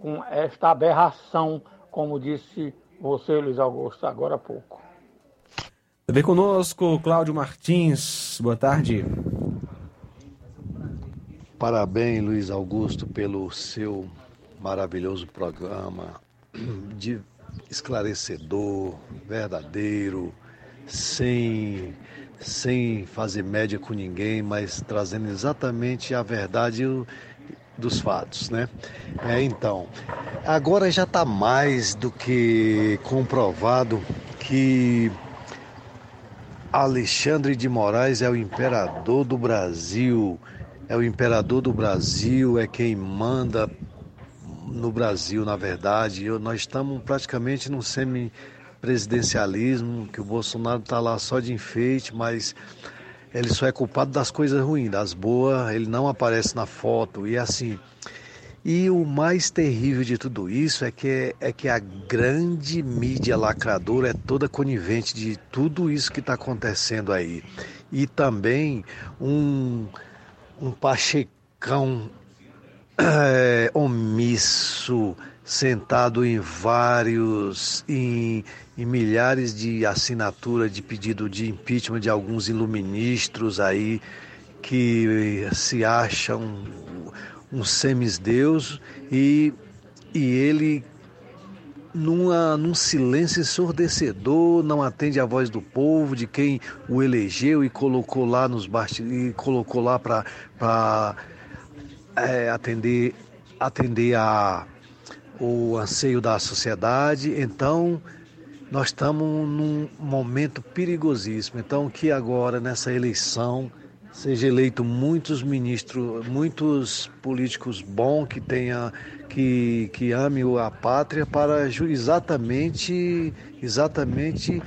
com esta aberração, como disse você, Luiz Augusto, agora há pouco. Também conosco, Cláudio Martins. Boa tarde. Parabéns, Luiz Augusto, pelo seu maravilhoso programa de esclarecedor, verdadeiro, sem, sem fazer média com ninguém, mas trazendo exatamente a verdade dos fatos, né? É, então, agora já está mais do que comprovado que Alexandre de Moraes é o imperador do Brasil. É o imperador do Brasil, é quem manda no Brasil, na verdade. Eu, nós estamos praticamente num semipresidencialismo, que o Bolsonaro está lá só de enfeite, mas ele só é culpado das coisas ruins, das boas, ele não aparece na foto, e assim. E o mais terrível de tudo isso é que, é que a grande mídia lacradora é toda conivente de tudo isso que está acontecendo aí. E também um... um pachecão é, omisso, sentado em vários, em, em milhares de assinaturas de pedido de impeachment de alguns iluministros aí que se acham um, um semideus, e, e ele, numa, num silêncio ensurdecedor, não atende à voz do povo, de quem o elegeu e colocou lá nos bastidores, e colocou lá para é, atender, atender a, o anseio da sociedade. Então, nós estamos num momento perigosíssimo. Então, que agora, nessa eleição, seja eleito muitos ministros, muitos políticos bons que tenha, que, que ame a pátria para exatamente, exatamente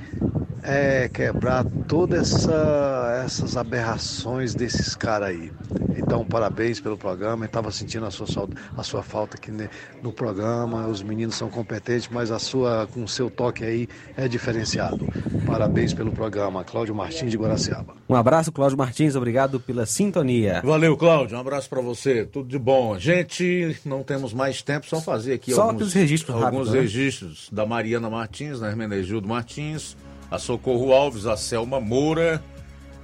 é, quebrar todas essa, essas aberrações desses caras aí. Então, parabéns pelo programa. Eu estava sentindo a sua, a sua falta aqui no programa. Os meninos são competentes, mas a sua, com o seu toque aí é diferenciado. Parabéns pelo programa. Cláudio Martins, de Guaraciaba. Um abraço, Cláudio Martins. Obrigado pela sintonia. Valeu, Cláudio. Um abraço para você. Tudo de bom. Gente, não temos mais tempo. Só fazer aqui só alguns, registros, alguns rápido, registros, né? Da Mariana Martins, da Hermenegildo Martins, a Socorro Alves, a Selma Moura,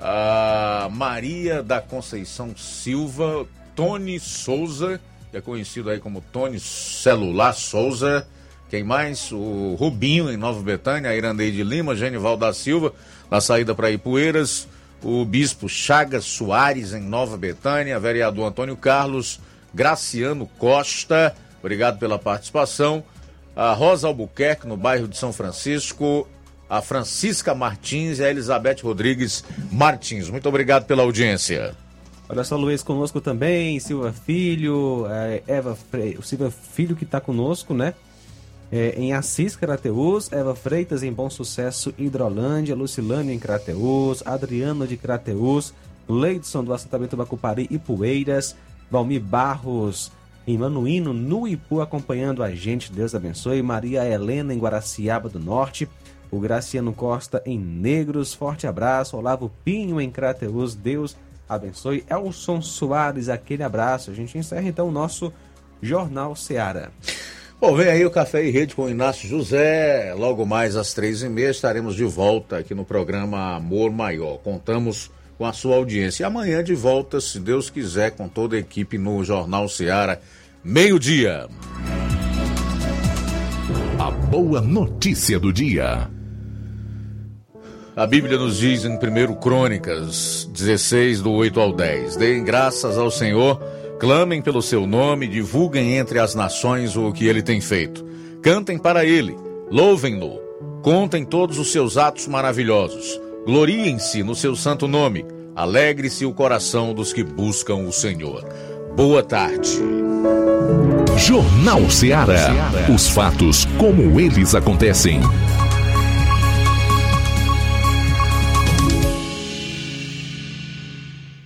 a Maria da Conceição Silva, Tony Souza, que é conhecido aí como Tony Celular Souza. Quem mais? O Rubinho, em Nova Betânia, a Irandeide de Lima, Genival da Silva, na saída para Ipueiras, o Bispo Chagas Soares, em Nova Betânia, vereador Antônio Carlos, Graciano Costa, obrigado pela participação, a Rosa Albuquerque, no bairro de São Francisco, a Francisca Martins e a Elizabeth Rodrigues Martins. Muito obrigado pela audiência. Olha só, Luiz, conosco também, Silva Filho, Eva Freire, o Silva Filho que está conosco, né? é, em Assis, Crateús, Eva Freitas em Bom Sucesso, Hidrolândia, Lucilânio em Crateús, Adriano de Crateús, Leidson do assentamento Bacupari e Poeiras, Valmir Barros em Manuíno, no Ipu, acompanhando a gente, Deus abençoe, Maria Helena em Guaraciaba do Norte, o Graciano Costa em Negros, forte abraço, Olavo Pinho em Crateús, Deus abençoe, Elson Soares, aquele abraço. A gente encerra então o nosso Jornal Seara. Bom, vem aí o Café em Rede com o Inácio José, logo mais às três e meia estaremos de volta aqui no programa Amor Maior, contamos com a sua audiência, e amanhã de volta, se Deus quiser, com toda a equipe no Jornal Seara, meio-dia. A boa notícia do dia. A Bíblia nos diz em primeiro Crônicas dezesseis, do oito ao dez, deem graças ao Senhor, clamem pelo seu nome, divulguem entre as nações o que ele tem feito. Cantem para ele, louvem-no, contem todos os seus atos maravilhosos, gloriem-se no seu santo nome, alegre-se o coração dos que buscam o Senhor. Boa tarde. Jornal Seara, os fatos como eles acontecem.